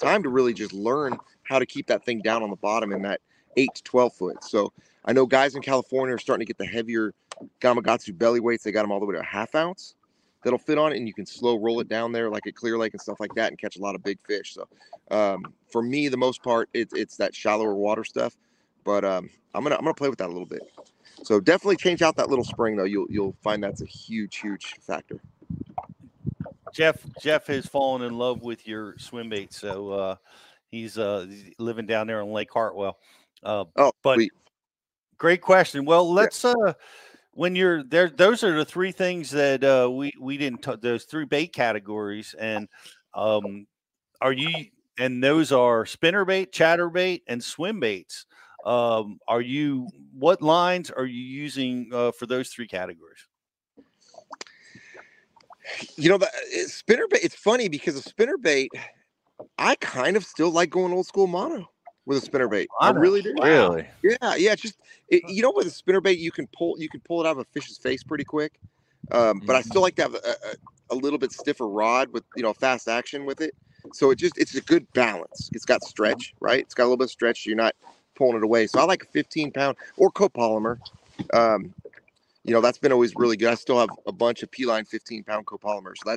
time to really just learn how to keep that thing down on the bottom in that 8 to 12 foot. So I know guys in California are starting to get the heavier Gamakatsu belly weights. They got them all the way to a 1/2 ounce. That'll fit on it, and you can slow roll it down there like at Clear Lake and stuff like that and catch a lot of big fish. So for me, the most part, it's that shallower water stuff. But I'm gonna play with that a little bit. So definitely change out that little spring though. You'll find that's a huge factor. Jeff has fallen in love with your swim bait, so he's living down there on Lake Hartwell. Great question. Well, let's when you're there, those are the three things that we didn't talk. Those three bait categories, and those are spinnerbait, chatterbait, and swim baits. What lines are you using for those three categories? You know, the spinnerbait. It's funny because a spinnerbait, I kind of still like going old school mono with a spinnerbait. I really do. Really? Yeah. It's just, with a spinnerbait, you can pull it out of a fish's face pretty quick. But I still like to have a little bit stiffer rod with, fast action with it. So it's a good balance. It's got stretch, right? It's got a little bit of stretch. You're not pulling it away. So I like a 15-pound or copolymer. You know, that's been always really good. I still have a bunch of P-line 15-pound copolymers. So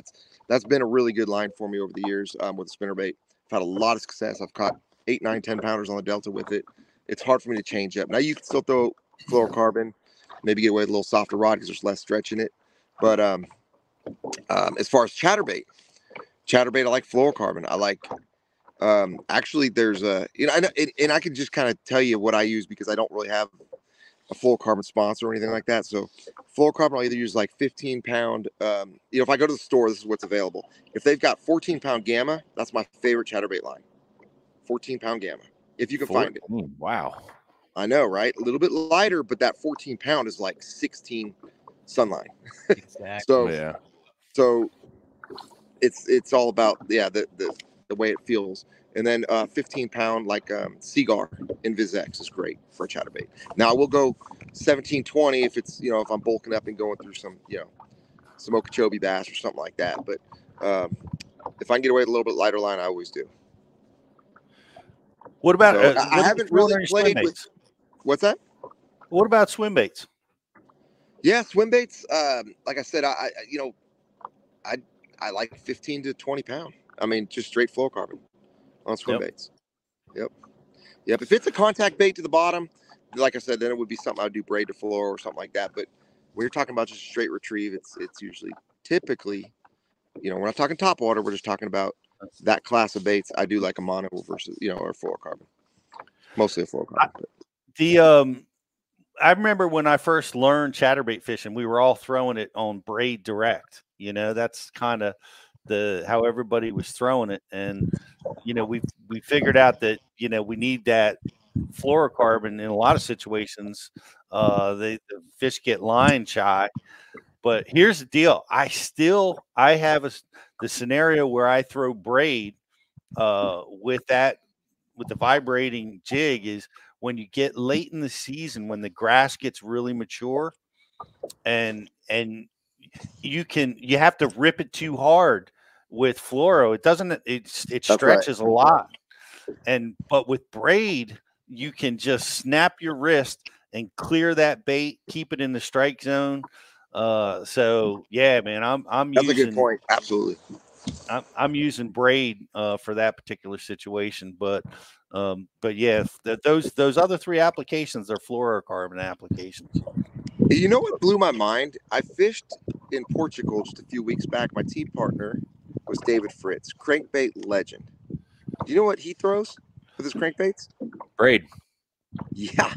that's been a really good line for me over the years with spinnerbait. I've had a lot of success. I've caught 8, 9, 10-pounders on the Delta with it. It's hard for me to change up. Now you can still throw fluorocarbon, maybe get away with a little softer rod because there's less stretch in it. But as far as chatterbait, I like fluorocarbon. I like actually there's a, you know, and I can just kind of tell you what I use because I don't really have a fluorocarbon sponsor or anything like that. So fluorocarbon, I'll either use like 15-pound. You know, if I go to the store, this is what's available. If they've got 14-pound Gamma, that's my favorite chatterbait line. 14-pound Gamma, if you can find it. Wow. I know, right? A little bit lighter, but that 14-pound is like 16 Sunline. Exactly. So, yeah. So it's all about, yeah, the way it feels. And then 15-pound like Seagar InvisX is great for a chatterbait. Now I will go 17-20 if it's, you know, if I'm bulking up and going through some, you know, some Okeechobee bass or something like that. But if I can get away with a little bit lighter line, I always do. What about so, I haven't really played with what's that? What about swim baits? Yeah, swim baits. Like I said, I you know, I like 15 to 20 pound. I mean, just straight fluorocarbon on swim baits. Yep. If it's a contact bait to the bottom, like I said, then it would be something I'd do braid to floor or something like that. But we're talking about just straight retrieve. It's usually typically, you know, we're not talking top water. We're just talking about that class of baits. I do like a mono versus, you know, or fluorocarbon, mostly a fluorocarbon. I remember when I first learned chatterbait fishing, we were all throwing it on braid direct. You know, that's kind of how everybody was throwing it. And, you know, we figured out that, you know, we need that fluorocarbon in a lot of situations. The fish get line shy. But here's the deal. I have the scenario where I throw braid with the vibrating jig is when you get late in the season, when the grass gets really mature and you have to rip it too hard with fluoro. It doesn't, it stretches a lot. But with braid, you can just snap your wrist and clear that bait, keep it in the strike zone. So yeah, man, that's a good point. Absolutely. I'm using braid for that particular situation, but yeah, those other three applications are fluorocarbon applications. You know what blew my mind? I fished in Portugal just a few weeks back. My team partner was David Fritz, crankbait legend. Do you know what he throws with his crankbaits? Braid. Yeah,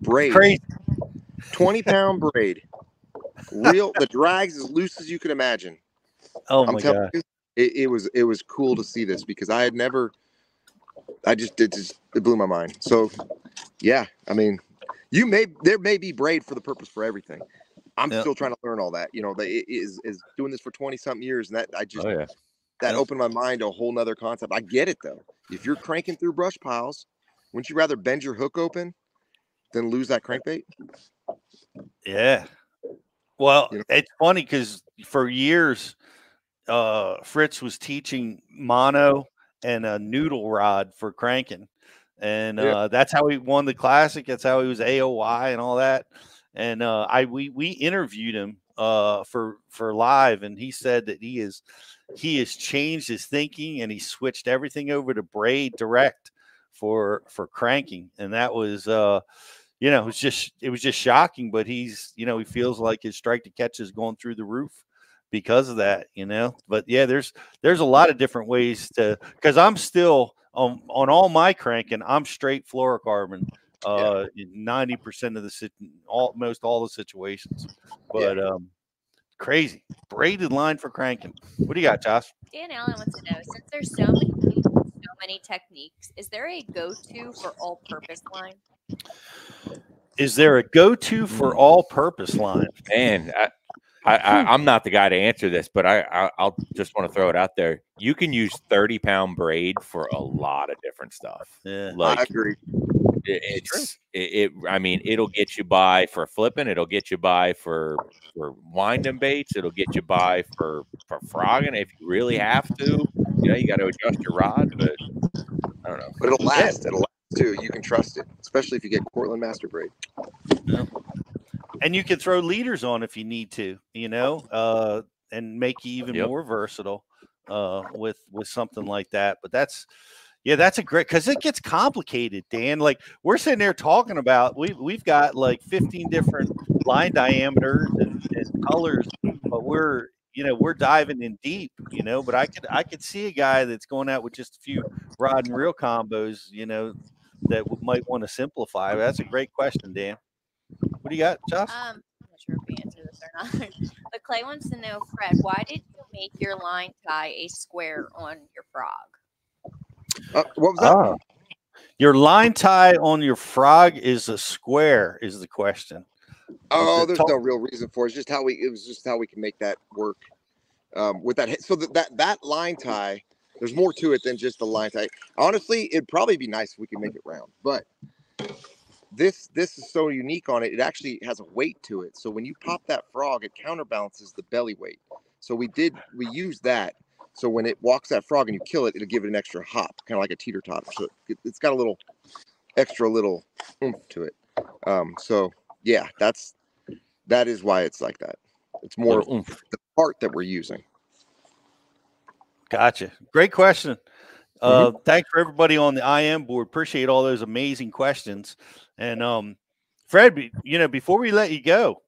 braid. Crazy. 20-pound braid. Real, the drag's as loose as you can imagine. Oh my God! It was cool to see this because I had never. It blew my mind. So, yeah, I mean, there may be braid for the purpose for everything. I'm still trying to learn all that. You know, it is doing this for 20-something years, and that I just that opened my mind to a whole nother concept. I get it though. If you're cranking through brush piles, wouldn't you rather bend your hook open than lose that crankbait? Yeah. Well, it's funny because for years, Fritz was teaching mono and a noodle rod for cranking. And that's how he won the classic. That's how he was AOI and all that. And we interviewed him for live, and he said that he has changed his thinking and he switched everything over to braid direct for cranking. And that was you know, it was just shocking, but he's, you know, he feels like his strike to catch is going through the roof because of that, you know. But yeah, there's a lot of different ways to, because I'm still on all my cranking, I'm straight fluorocarbon in 90% of the almost all the situations. But crazy braided line for cranking. What do you got, Josh? Dan Allen wants to know, since there's so many techniques, is there a go-to for all-purpose line? Is there a go-to for all-purpose line? Man, I'm not the guy to answer this, but I'll just want to throw it out there. You can use 30-pound braid for a lot of different stuff. Yeah, like, I agree. I mean, it'll get you by for flipping. It'll get you by for winding baits. It'll get you by for frogging if you really have to. You know, you got to adjust your rod, but I don't know. But it'll last. It'll last. too. You can trust it, especially if you get Cortland Master Braid. Yeah. And you can throw leaders on if you need to, you know, and make you even more versatile with something like that. But that's, yeah, that's a great, because it gets complicated, Dan. Like, we're sitting there talking about, we've got like 15 different line diameters and colors, but we're, you know, we're diving in deep, you know. But I could see a guy that's going out with just a few rod and reel combos, you know, that might want to simplify. That's a great question, Dan. What do you got, Josh? I'm not sure if we answer this or not. But Clay wants to know, Fred, why did you make your line tie a square on your frog? What was that? Your line tie on your frog is a square, is the question. Oh, there's no real reason for it. It's just how we, it was just how we can make that work with that. So that line tie, there's more to it than just the line tie. Honestly, it'd probably be nice if we could make it round, but this is so unique on it. It actually has a weight to it. So when you pop that frog, it counterbalances the belly weight. So we used that. So when it walks that frog and you kill it, it'll give it an extra hop, kind of like a teeter totter. So it's got a little extra little oomph to it. So yeah, that is why it's like that. It's more the part that we're using. Gotcha. Great question. Thanks for everybody on the IM board. Appreciate all those amazing questions. And Fred, you know, before we let you go,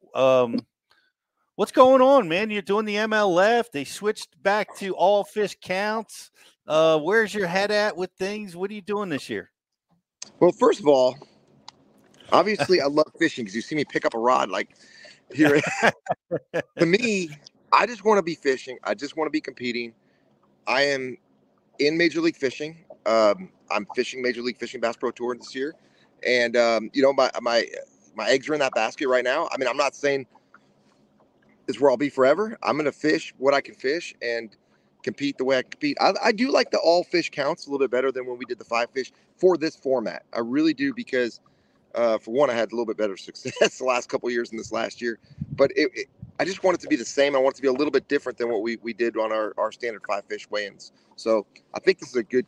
what's going on, man? You're doing the MLF. They switched back to all fish counts. Where's your head at with things? What are you doing this year? Well, first of all, obviously, I love fishing because you see me pick up a rod like here. To me, I just want to be fishing. I just want to be competing. I am in Major League Fishing. I'm fishing Major League Fishing Bass Pro Tour this year, and you know, my eggs are in that basket right now. I mean, I'm not saying it's where I'll be forever. I'm going to fish what I can fish and compete the way I compete. I do like the all fish counts a little bit better than when we did the 5 fish for this format. I really do, because for one, I had a little bit better success the last couple of years than this last year, but I just want it to be the same. I want it to be a little bit different than what we did on our standard 5 fish weigh-ins. So I think this is a good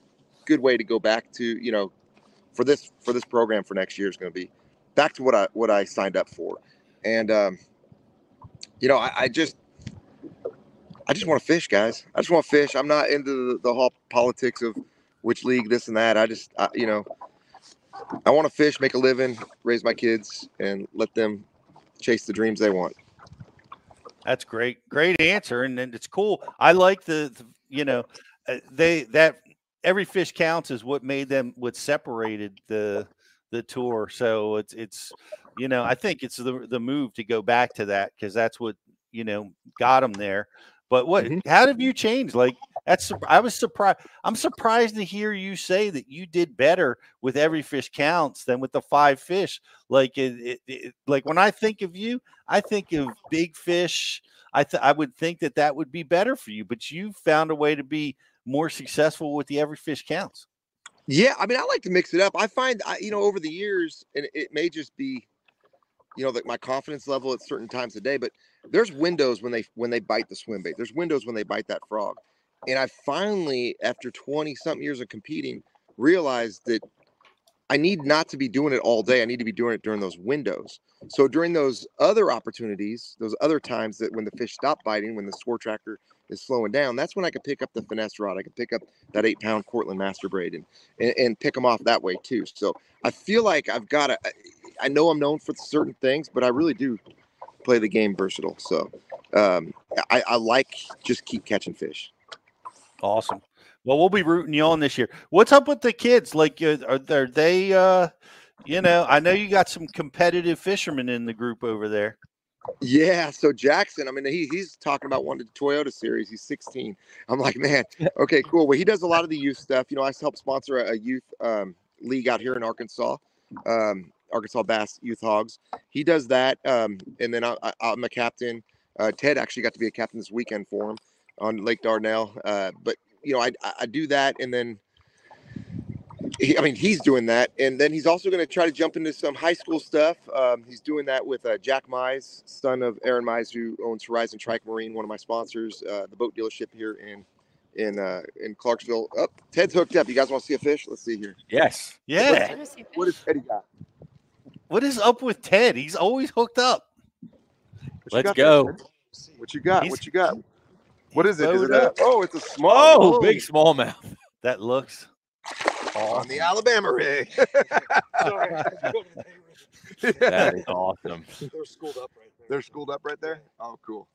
way to go back to, you know, for this program for next year is going to be back to what I signed up for. And, you know, I just want to fish, guys. I just want to fish. I'm not into the whole politics of which league, this and that. I you know, I want to fish, make a living, raise my kids, and let them chase the dreams they want. That's great. Great answer. And it's cool. I like the you know, every fish counts is what made them, what separated the tour. So it's, you know, I think it's the move to go back to that, because that's what, you know, got them there. But how have you changed? Like, that's, I was surprised. I'm surprised to hear you say that you did better with every fish counts than with the 5 fish. Like, like when I think of you, I think of big fish. I would think that would be better for you, but you found a way to be more successful with the every fish counts. Yeah, I mean, I like to mix it up. I find, you know, over the years, and it may just be, you know, like my confidence level at certain times of day, but there's windows when they bite the swim bait. There's windows when they bite that frog. And I finally, after 20-something years of competing, realized that I need not to be doing it all day. I need to be doing it during those windows. So during those other opportunities, those other times that when the fish stop biting, when the swore tracker is slowing down, that's when I could pick up the finesse rod. I could pick up that 8-pound Cortland Master Braid and pick them off that way too. So I feel like I've got to, I know I'm known for certain things, but I really do play the game versatile. So I like just keep catching fish. Awesome. Well, we'll be rooting you on this year. What's up with the kids? Like, are they, you know, I know you got some competitive fishermen in the group over there. Yeah. So Jackson, I mean, he's talking about wanting the Toyota series. He's 16. I'm like, man, okay, cool. Well, he does a lot of the youth stuff. You know, I help sponsor a youth league out here in Arkansas, Arkansas Bass Youth Hogs. He does that. And then I'm a captain. Ted actually got to be a captain this weekend for him on Lake Darnell. But you know, I do that. And then he's doing that. And then he's also going to try to jump into some high school stuff. He's doing that with Jack Mize, son of Aaron Mize, who owns Horizon Trike Marine, one of my sponsors, the boat dealership here in in Clarksville. Oh, Ted's hooked up. You guys want to see a fish? Let's see here. Yes. Yeah. What has Teddy got? What is up with Ted? He's always hooked up. Let's go. What you got? What you got? What is it? Is it a, oh, it's a small. Oh, big smallmouth. That looks on the Alabama rig. That is awesome. They're schooled up right there. They're schooled up right there? Oh, cool.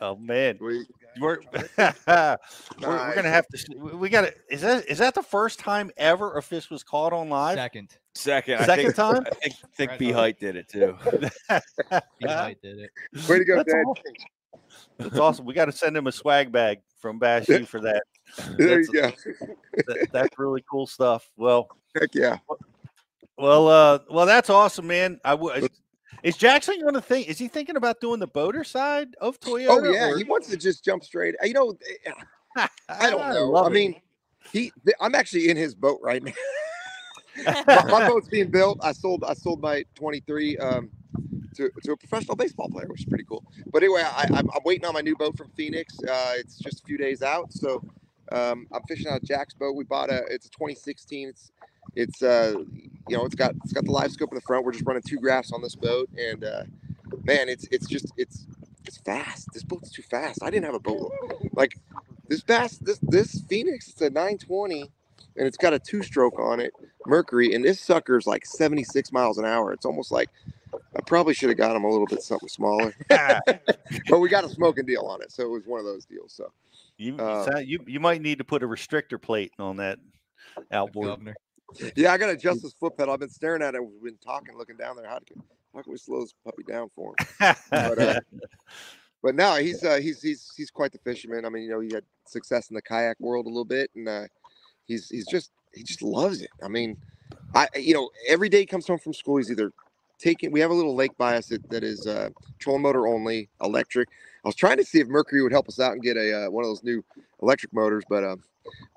Oh man, we're gonna have to. We got to. Is that the first time ever a fish was caught on live? Second time. I think B Height did it too. B Height did it. Way to go, Dad! Awesome. That's awesome. We got to send him a swag bag from Bass U for that. There you go. That's really cool stuff. Well, heck yeah. Well, that's awesome, man. Is Jackson going to think? Is he thinking about doing the boater side of Toyota? Oh yeah, he wants to just jump straight. You know, I don't know. I'm actually in his boat right now. my boat's being built. I sold my 23 to a professional baseball player, which is pretty cool. But anyway, I'm waiting on my new boat from Phoenix. It's just a few days out, so I'm fishing out of Jack's boat. We bought it's a 2016. It's got the live scope in the front. We're just running two graphs on this boat, and man, it's fast. This boat's too fast. I didn't have a boat like this fast. This Phoenix, it's a 920, and it's got a 2-stroke on it, Mercury, and this sucker's like 76 miles an hour. It's almost like I probably should have got him a little bit something smaller, but we got a smoking deal on it, so it was one of those deals. So you might need to put a restrictor plate on that outboard. Governor. Yeah, I got to adjust this foot pedal. I've been staring at it. We've been talking, looking down there. How can we slow this puppy down for him? But no, he's quite the fisherman. I mean, you know, he had success in the kayak world a little bit, and he just loves it. I mean, every day he comes home from school, he's either taking. We have a little lake by us that is trolling motor only, electric. I was trying to see if Mercury would help us out and get a one of those new electric motors, but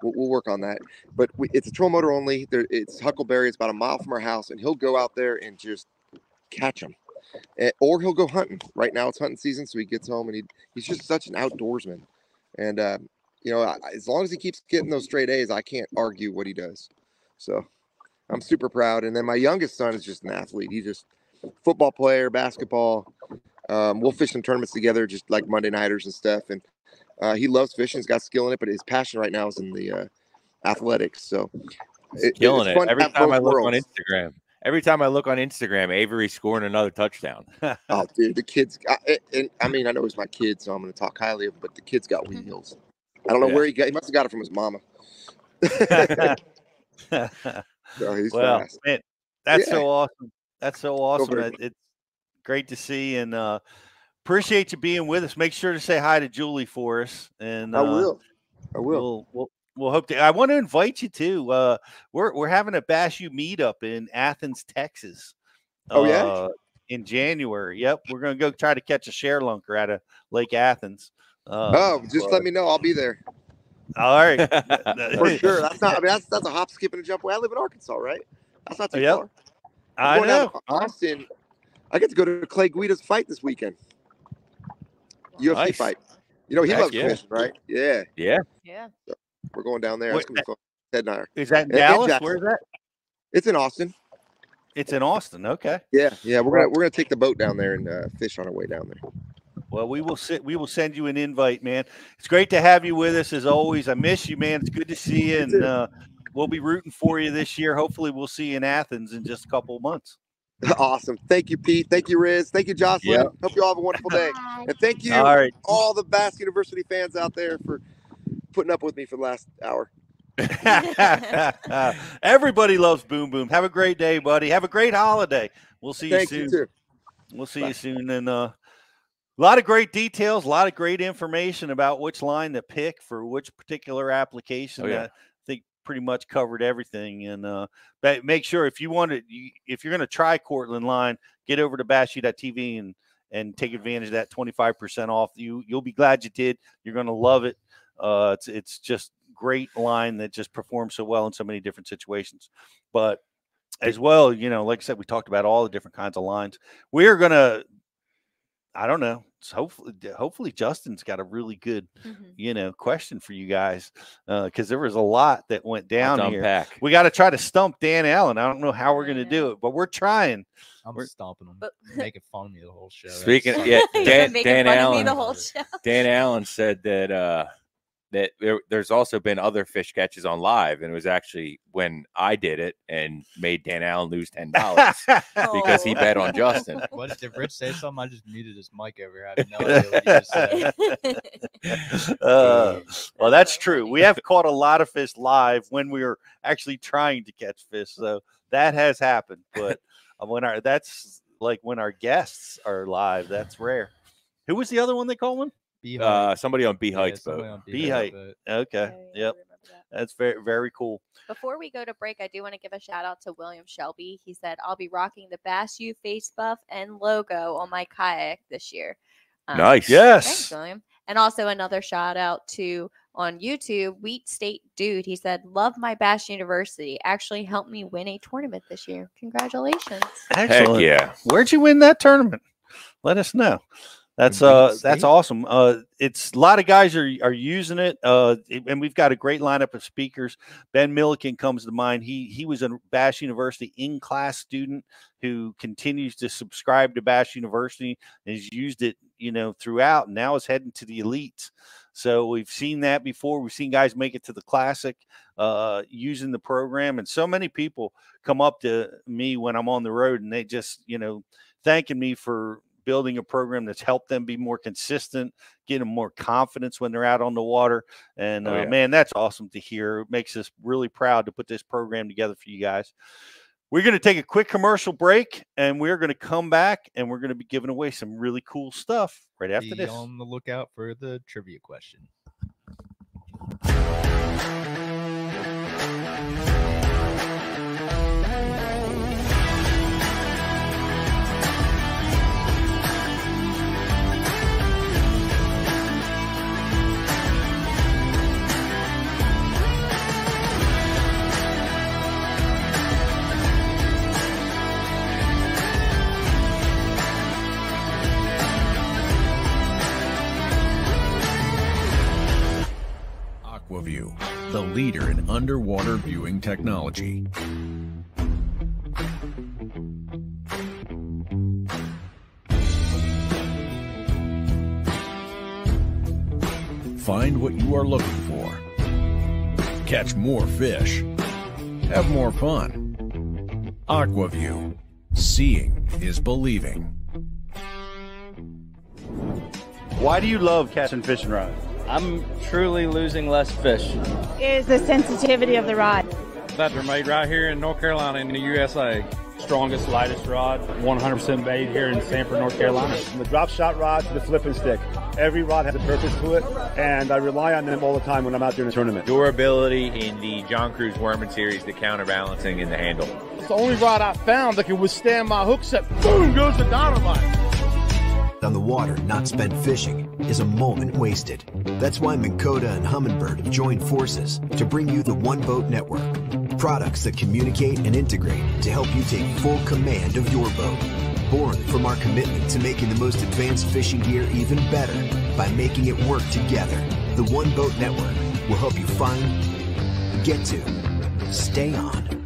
we'll work on that. But it's a troll motor only. It's Huckleberry. It's about a mile from our house, and he'll go out there and just catch them, or he'll go hunting. Right now it's hunting season, so he gets home and he's just such an outdoorsman. And as long as he keeps getting those straight A's, I can't argue what he does. So I'm super proud. And then my youngest son is just an athlete. He's just football player, basketball. We'll fish some tournaments together, just like Monday nighters and stuff. And he loves fishing. He's got skill in it, but his passion right now is in the athletics. So it's fun. Every time I look on Instagram, Avery's scoring another touchdown. Oh, dude, the kid's got it. And I mean, I know he's my kid, so I'm going to talk highly of him, but the kid's got wheels. I don't know where he got. He must have got it from his mama. So he's fast. Man, that's so awesome. That's so awesome. It's great to see. And appreciate you being with us. Make sure to say hi to Julie for us, and I will. We'll hope to. I want to invite you to. We're having a Bass U meetup in Athens, Texas. Oh yeah, in January. Yep, we're gonna go try to catch a share lunker out of Lake Athens. Let me know. I'll be there. All right, for sure. That's not. I mean, that's a hop, skip, and a jump away. I live in Arkansas, right? That's not too far. I know. Austin. I get to go to Clay Guida's fight this weekend. UFC fight. You know, he loves fishing, right? Yeah. Yeah. Yeah. So we're going down there. Wait, Ted and I are. Is that in Dallas? Where is that? It's in Austin. It's in Austin. Okay. Yeah. Yeah. We're gonna take the boat down there and fish on our way down there. Well, we will send you an invite, man. It's great to have you with us as always. I miss you, man. It's good to see you, and we'll be rooting for you this year. Hopefully we'll see you in Athens in just a couple of months. Awesome. Thank you, Pete. Thank you, Riz. Thank you, Jocelyn. Yep. Hope you all have a wonderful day. And thank you all the Bass University fans out there for putting up with me for the last hour. Everybody loves Boom Boom. Have a great day, buddy. Have a great holiday. We'll see you soon. We'll see you soon. And a lot of great details, a lot of great information about which line to pick for which particular application. Pretty much covered everything, and make sure if you're going to try Cortland line, get over to bassu.tv and take advantage of that 25% off. You'll be glad you did. You're going to love it. It's just great line that just performs so well in so many different situations. But as well, like I said, we talked about all the different kinds of lines. We're going to I don't know. So hopefully Justin's got a really good, you know, question for you guys, because there was a lot that went down here. We got to try to stump Dan Allen. I don't know how we're going to do it, but we're trying. We're stomping him, making fun of me the whole show. Speaking of, yeah, Dan Allen said that that there's also been other fish catches on live, and it was actually when I did it and made Dan Allen lose $10 because he bet on Justin. What did Rich say? Something? I just muted his mic over here. I have no idea what he just said. Well, that's true. We have caught a lot of fish live when we were actually trying to catch fish, so that has happened. But when our that's like when our guests are live, that's rare. Who was the other one they called him? Somebody on B Height's boat. B Height. Okay. Yep. That's very, very cool. Before we go to break, I do want to give a shout out to William Shelby. He said, "I'll be rocking the Bass U face buff and logo on my kayak this year." Nice. Yes. Thanks, William. And also another shout out to on YouTube, Wheat State Dude. He said, "Love my Bass University. Actually helped me win a tournament this year. Congratulations." Excellent. Heck yeah. Where'd you win that tournament? Let us know. That's awesome. It's a lot of guys are using it, and we've got a great lineup of speakers. Ben Milliken comes to mind. He was a Bass University in-class student who continues to subscribe to Bass University and has used it, you know, throughout. And now is heading to the elites. So we've seen that before. We've seen guys make it to the classic using the program, and so many people come up to me when I'm on the road, and they just, you know, thanking me for building a program that's helped them be more consistent, get them more confidence when they're out on the water. And man, that's awesome to hear. It makes us really proud to put this program together for you guys. We're going to take a quick commercial break, and we're going to come back, and we're going to be giving away some really cool stuff right after this. Be on the lookout for the trivia question. Aquaview, the leader in underwater viewing technology. Find what you are looking for. Catch more fish. Have more fun. Aquaview, seeing is believing. Why do you love catching fishing rods? I'm truly losing less fish. Is the sensitivity of the rod. That they're made right here in North Carolina in the USA. Strongest, lightest rod, 100% made here in Sanford, North Carolina. From the drop shot rod to the flipping stick. Every rod has a purpose to it, and I rely on them all the time when I'm out there in a tournament. Durability in the John Cruz Worman series, the counterbalancing in the handle. It's the only rod I found that can withstand my hook set. Boom, goes the dynamite. On the water, not spent fishing is a moment wasted. That's why Minn Kota and Humminbird have joined forces to bring you the One Boat Network. Products that communicate and integrate to help you take full command of your boat. Born from our commitment to making the most advanced fishing gear even better by making it work together, the One Boat Network will help you find, get to, stay on,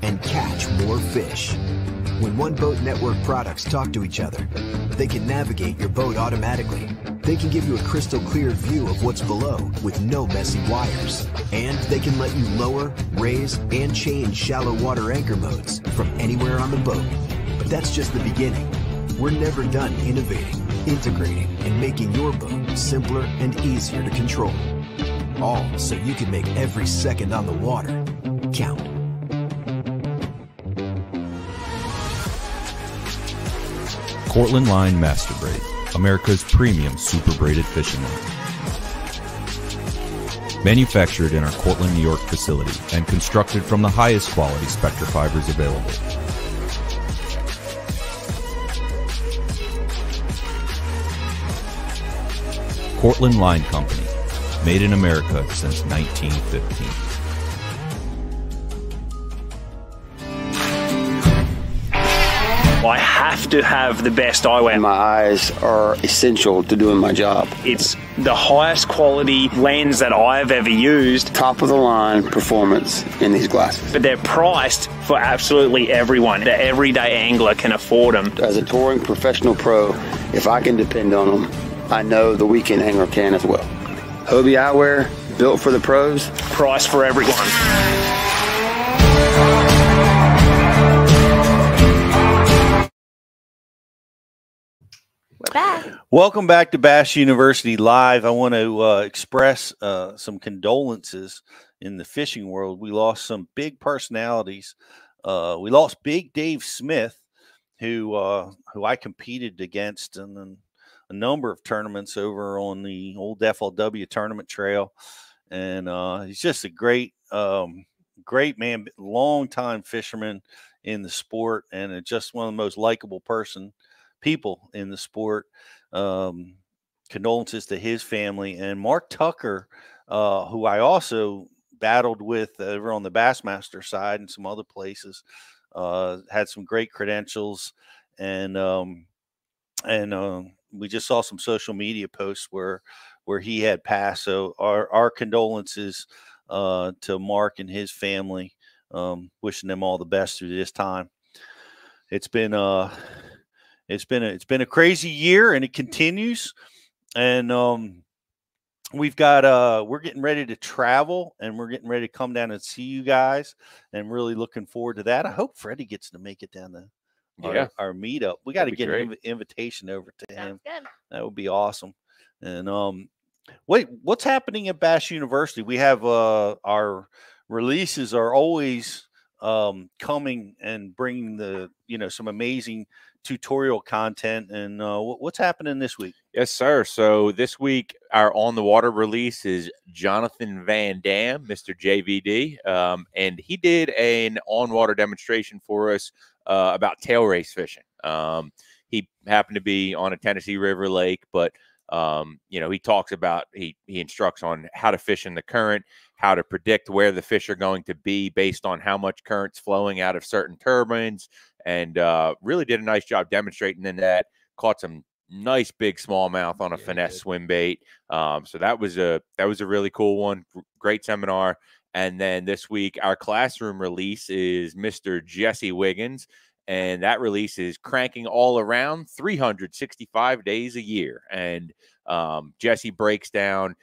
and catch more fish. When One Boat Network products talk to each other, they can navigate your boat automatically. They can give you a crystal clear view of what's below with no messy wires. And they can let you lower, raise, and change shallow water anchor modes from anywhere on the boat. But that's just the beginning. We're never done innovating, integrating, and making your boat simpler and easier to control. All so you can make every second on the water count. Cortland Line Master Braid, America's premium super braided fishing line. Manufactured in our Cortland, New York facility and constructed from the highest quality Spectra fibers available. Cortland Line Company, made in America since 1915. Well, I have to have the best eyewear. My eyes are essential to doing my job. It's the highest quality lens that I've ever used. Top of the line performance in these glasses. But they're priced for absolutely everyone. The everyday angler can afford them. As a touring professional pro, if I can depend on them, I know the weekend angler can as well. Hobie Eyewear, built for the pros. Priced for everyone. We're back. Welcome back to Bass University Live. I want to express some condolences in the fishing world. We lost some big personalities. We lost Big Dave Smith, who I competed against in a number of tournaments over on the old FLW tournament trail. And he's just a great, great man, longtime fisherman in the sport, and just one of the most likable people in the sport. Condolences to his family. And Mark Tucker, who I also battled with over on the Bassmaster side and some other places, had some great credentials. And we just saw some social media posts where he had passed. So our condolences to Mark and his family, wishing them all the best through this time. It's been a crazy year, and it continues. And we've got we're getting ready to travel, and we're getting ready to come down and see you guys, and really looking forward to that. I hope Freddie gets to make it down to our meetup. We got to get an invitation over to him. Sounds good. That would be awesome. And what's happening at Bass University? We have our releases are always coming and bringing some amazing tutorial content. And what's happening this week? Yes, sir. So this week, our on the water release is Jonathan Van Dam, Mr. JVD, and he did an on water demonstration for us about tail race fishing. He happened to be on a Tennessee River lake, but he talks about he instructs on how to fish in the current, how to predict where the fish are going to be based on how much current's flowing out of certain turbines, and really did a nice job demonstrating in that. Caught some nice big smallmouth on a finesse swim bait. So that was a really cool one. Great seminar. And then this week, our classroom release is Mr. Jesse Wiggins. And that release is Cranking All Around 365 Days a Year. And Jesse breaks down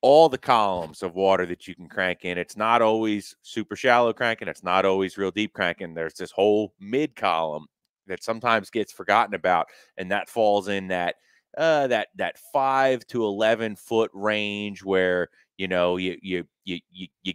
all the columns of water that you can crank in. It's not always super shallow cranking. It's not always real deep cranking. There's this whole mid column that sometimes gets forgotten about. And that falls in that 5 to 11 foot range where, you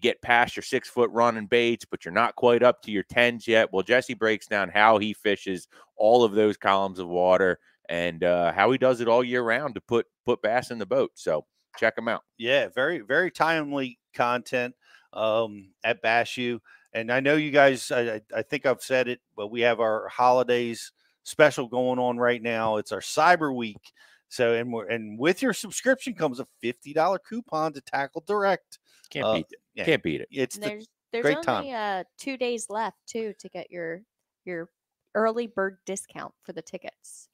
get past your 6-foot running baits, but you're not quite up to your 10s yet. Well, Jesse breaks down how he fishes all of those columns of water and how he does it all year round to put bass in the boat. So check him out. Yeah, very, very timely content at Bass U. And I know you guys, I think I've said it, but we have our holidays special going on right now. It's our Cyber Week. So, and with your subscription comes a $50 coupon to Tackle Direct. Can't beat it. Yeah. Can't beat it. It's there's only 2 days left too to get your early bird discount for the tickets.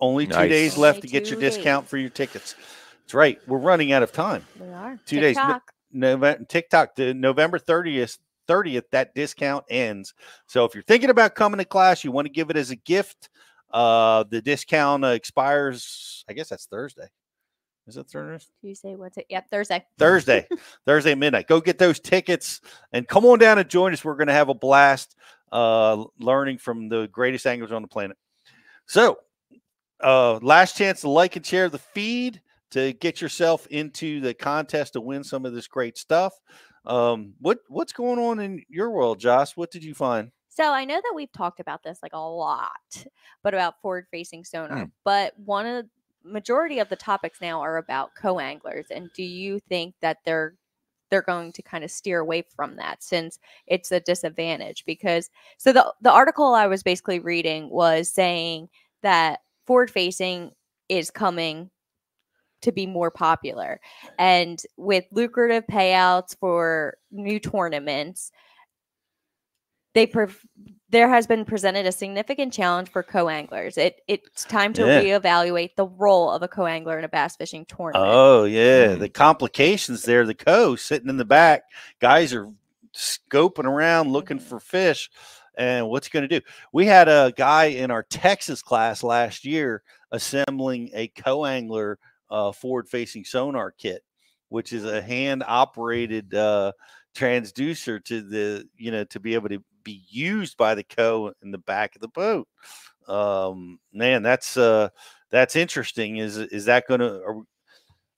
Only 2 days left to get your discount for your tickets. That's right. We're running out of time. We are. 2 days. TikTok. The November 30th. That discount ends. So if you're thinking about coming to class, you want to give it as a gift. The discount expires, I guess that's Thursday. Is it Thursday? Tuesday, Wednesday. Yep, Thursday. Thursday. Thursday midnight. Go get those tickets and come on down and join us. We're going to have a blast learning from the greatest anglers on the planet. So last chance to like and share the feed to get yourself into the contest to win some of this great stuff. What's going on in your world, Josh? What did you find? So I know that we've talked about this a lot, but about forward-facing sonar. But one of the majority of the topics now are about co-anglers. And do you think that they're going to kind of steer away from that since it's a disadvantage? Because so the article I was basically reading was saying that forward-facing is coming to be more popular. And with lucrative payouts for new tournaments, there has been presented a significant challenge for co-anglers. It's time to reevaluate the role of a co-angler in a bass fishing tournament. Oh, yeah. The complications there. The co sitting in the back. Guys are scoping around looking for fish. And what's he going to do? We had a guy in our Texas class last year assembling a co-angler forward-facing sonar kit, which is a hand-operated transducer to the, you know, to be able to be used by the co in the back of the boat. Man, that's interesting. Is that going to?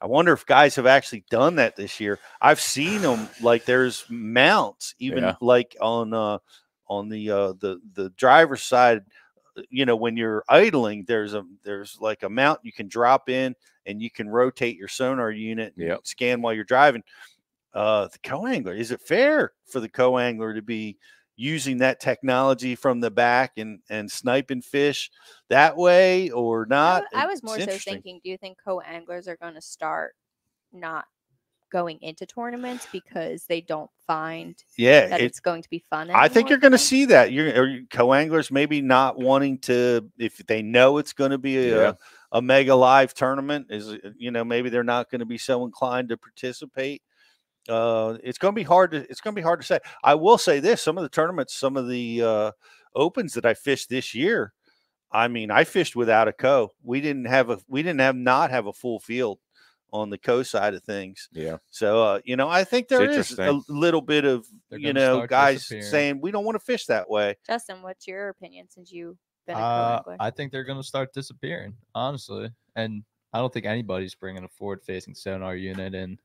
I wonder if guys have actually done that this year. I've seen them, like there's mounts even like on the driver's side, you know, when you're idling, there's like a mount you can drop in and you can rotate your sonar unit and scan while you're driving. The co-angler, is it fair for the co-angler to be using that technology from the back and sniping fish that way or not? I was more so thinking, do you think co-anglers are going to start not going into tournaments because they don't find that it's going to be fun anymore? I think you're going to see that. Your co-anglers maybe not wanting to, if they know it's going to be a mega live tournament, is, you know, maybe they're not going to be so inclined to participate. It's going to be hard to, it's going to be hard to say. I will say this, some of the tournaments, some of the opens that I fished this year, I mean, I fished without a co. We didn't have a full field on the co side of things. Yeah. So, you know, I think there is a little bit of, you know, guys saying we don't want to fish that way. Justin, what's your opinion since you've been a co-angler? I think they're going to start disappearing, honestly. And I don't think anybody's bringing a forward facing sonar unit in.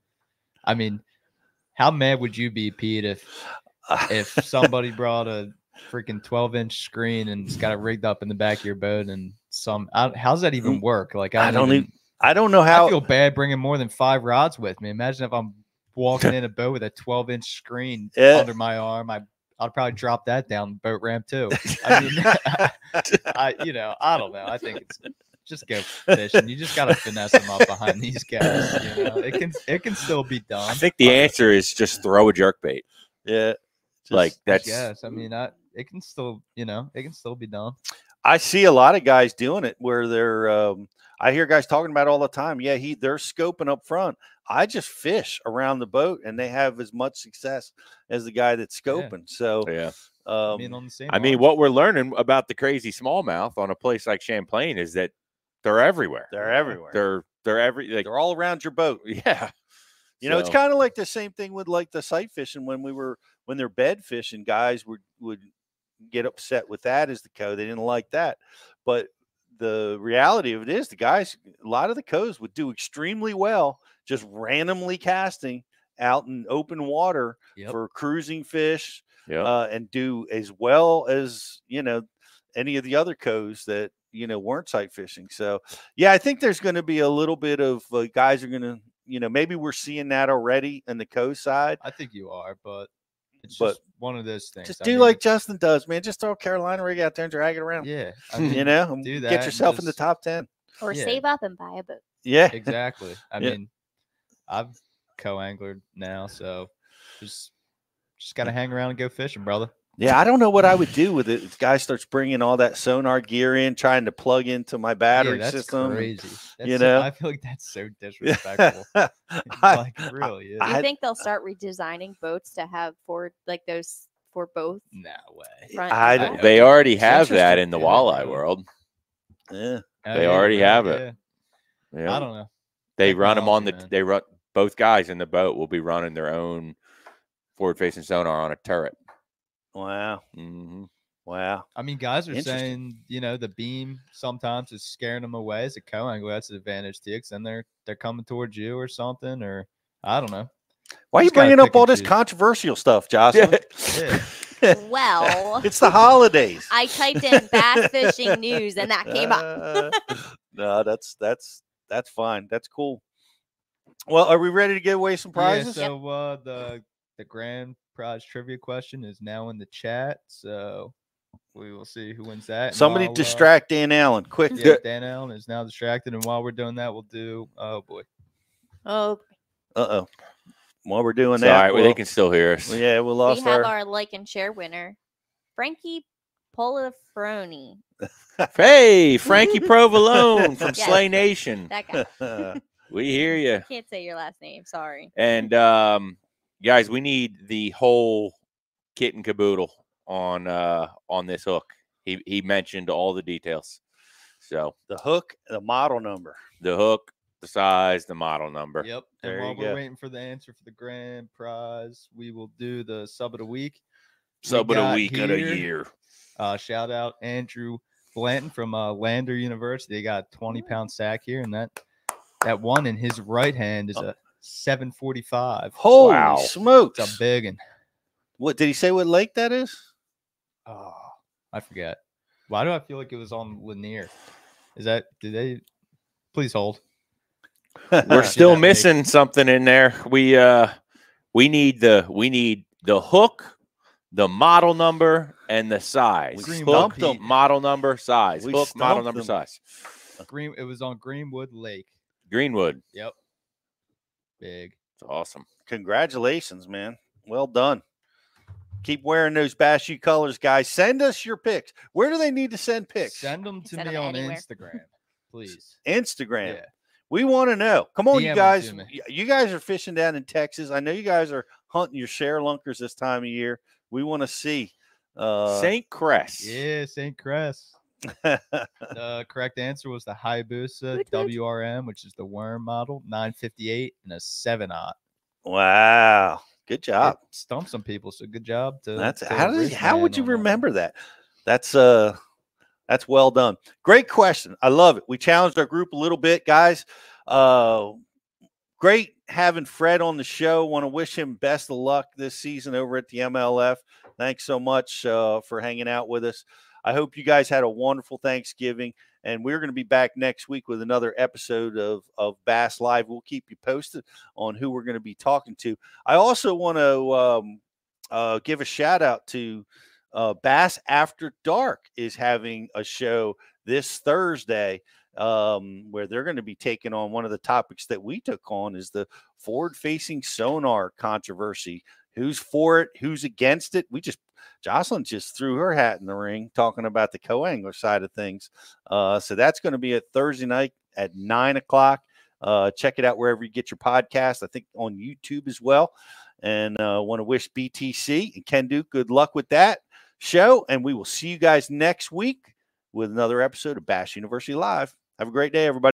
I mean, how mad would you be, Pete, if somebody brought a freaking 12-inch screen and it's got it rigged up in the back of your boat? And how's that even work? Like, I don't know how. I feel bad bringing more than 5 rods with me. Imagine if I'm walking in a boat with a 12-inch screen under my arm. I'll probably drop that down the boat ramp too. I mean, you know, I don't know. I think it's just go fishing. You just gotta finesse them up behind these guys. You know, it can still be done. I think the answer is just throw a jerkbait. Yeah, like that's. Yes, I mean, it can still, you know, it can still be done. I see a lot of guys doing it where they're. I hear guys talking about it all the time. Yeah, they're scoping up front. I just fish around the boat, and they have as much success as the guy that's scoping. So yeah. I mean, what we're learning about the crazy smallmouth on a place like Champlain is that. They're everywhere. They're everywhere. They're all around your boat. Yeah. You know, it's kind of like the same thing with like the sight fishing when they're bed fishing, guys would get upset with that as the co. They didn't like that. But the reality of it is a lot of the co's would do extremely well just randomly casting out in open water for cruising fish and do as well as, you know, any of the other co's that, you know, weren't sight fishing. So yeah, I think there's going to be a little bit of guys are going to, you know, maybe we're seeing that already in the co side. I think you are, but it's just one of those things. Just do like Justin does, man. Just throw a Carolina rig out there and drag it around. Yeah, I mean, you know, do that, get yourself in the top 10, or save up and buy a boat. Yeah, exactly. I mean, I've co-anglered now, so just gotta hang around and go fishing, brother. Yeah, I don't know what I would do with it. If guy starts bringing all that sonar gear in, trying to plug into my battery system. Crazy. That's, you know, I feel like that's so disrespectful. Like, really? Do you think they'll start redesigning boats to have those for both? No way. They already have that in the walleye world. Yeah, they already have it. Yeah, I don't know. They run them on the. They run both guys in the boat will be running their own forward-facing sonar on a turret. Wow. Mm-hmm. Wow. I mean, guys are saying, you know, the beam sometimes is scaring them away as a co-angle. That's an advantage to you, because then they're coming towards you or something, or I don't know. Why are you bringing up all this controversial stuff, Jocelyn? Yeah. Well, it's the holidays. I typed in bass fishing news and that came up. No, that's fine. That's cool. Well, are we ready to give away some prizes? Yeah, so the grand prize trivia question is now in the chat, so we will see who wins that. Somebody distract Dan Allen quick. Yeah, Dan Allen is now distracted, and while we're doing that, we'll do while we're doing that, all right, well, they can still hear us. Yeah, we have our like and share winner, Frankie Polifroni. Hey, Frankie Provolone from Slay Nation. That guy. We hear you. I can't say your last name. Sorry. And guys, we need the whole kit and caboodle on this hook. He mentioned all the details. So the hook, the model number, the hook, the size, the model number. Yep. And while we're waiting for the answer for the grand prize, we will do the sub of the week. Sub of the week of the year. Shout out Andrew Blanton from Lander University. They got a 20-pound sack here, and that one in his right hand is a 745. Holy smokes! It's a big one. What did he say? What lake that is? Oh, I forget. Why do I feel like it was on Lanier? Is that? Did they? Please hold. We're still missing something in there. We need the hook, the model number, and the size. Hook, the model number, size. Hook, model number, size. Green. It was on Greenwood Lake. Greenwood. Yep. Big. It's awesome. Congratulations, man. Well done. Keep wearing those Bass U colors, guys. Send us your pics. Where do they need to send pics? Send them to me on Instagram, please. Instagram. Yeah. We want to know. Come on, you guys. You guys are fishing down in Texas. I know you guys are hunting your share lunkers this time of year. We want to see St. Cress. Yeah, St. Cress. The correct answer was the Hayabusa WRM, which is the worm model, 958 and a 7/0. Wow. Good job. It stumped some people, so good job. How would you remember that? That's well done. Great question. I love it. We challenged our group a little bit, guys. Great having Fred on the show. Want to wish him best of luck this season over at the MLF. Thanks so much for hanging out with us. I hope you guys had a wonderful Thanksgiving, and we're going to be back next week with another episode of Bass Live. We'll keep you posted on who we're going to be talking to. I also want to give a shout-out to Bass After Dark is having a show this Thursday where they're going to be taking on one of the topics that we took on is the forward-facing sonar controversy. Who's for it? Who's against it? Jocelyn just threw her hat in the ring talking about the co-angler side of things. So that's going to be a Thursday night at 9 o'clock. Check it out wherever you get your podcast. I think on YouTube as well. And want to wish BTC and Ken Duke good luck with that show. And we will see you guys next week with another episode of Bass University Live. Have a great day, everybody.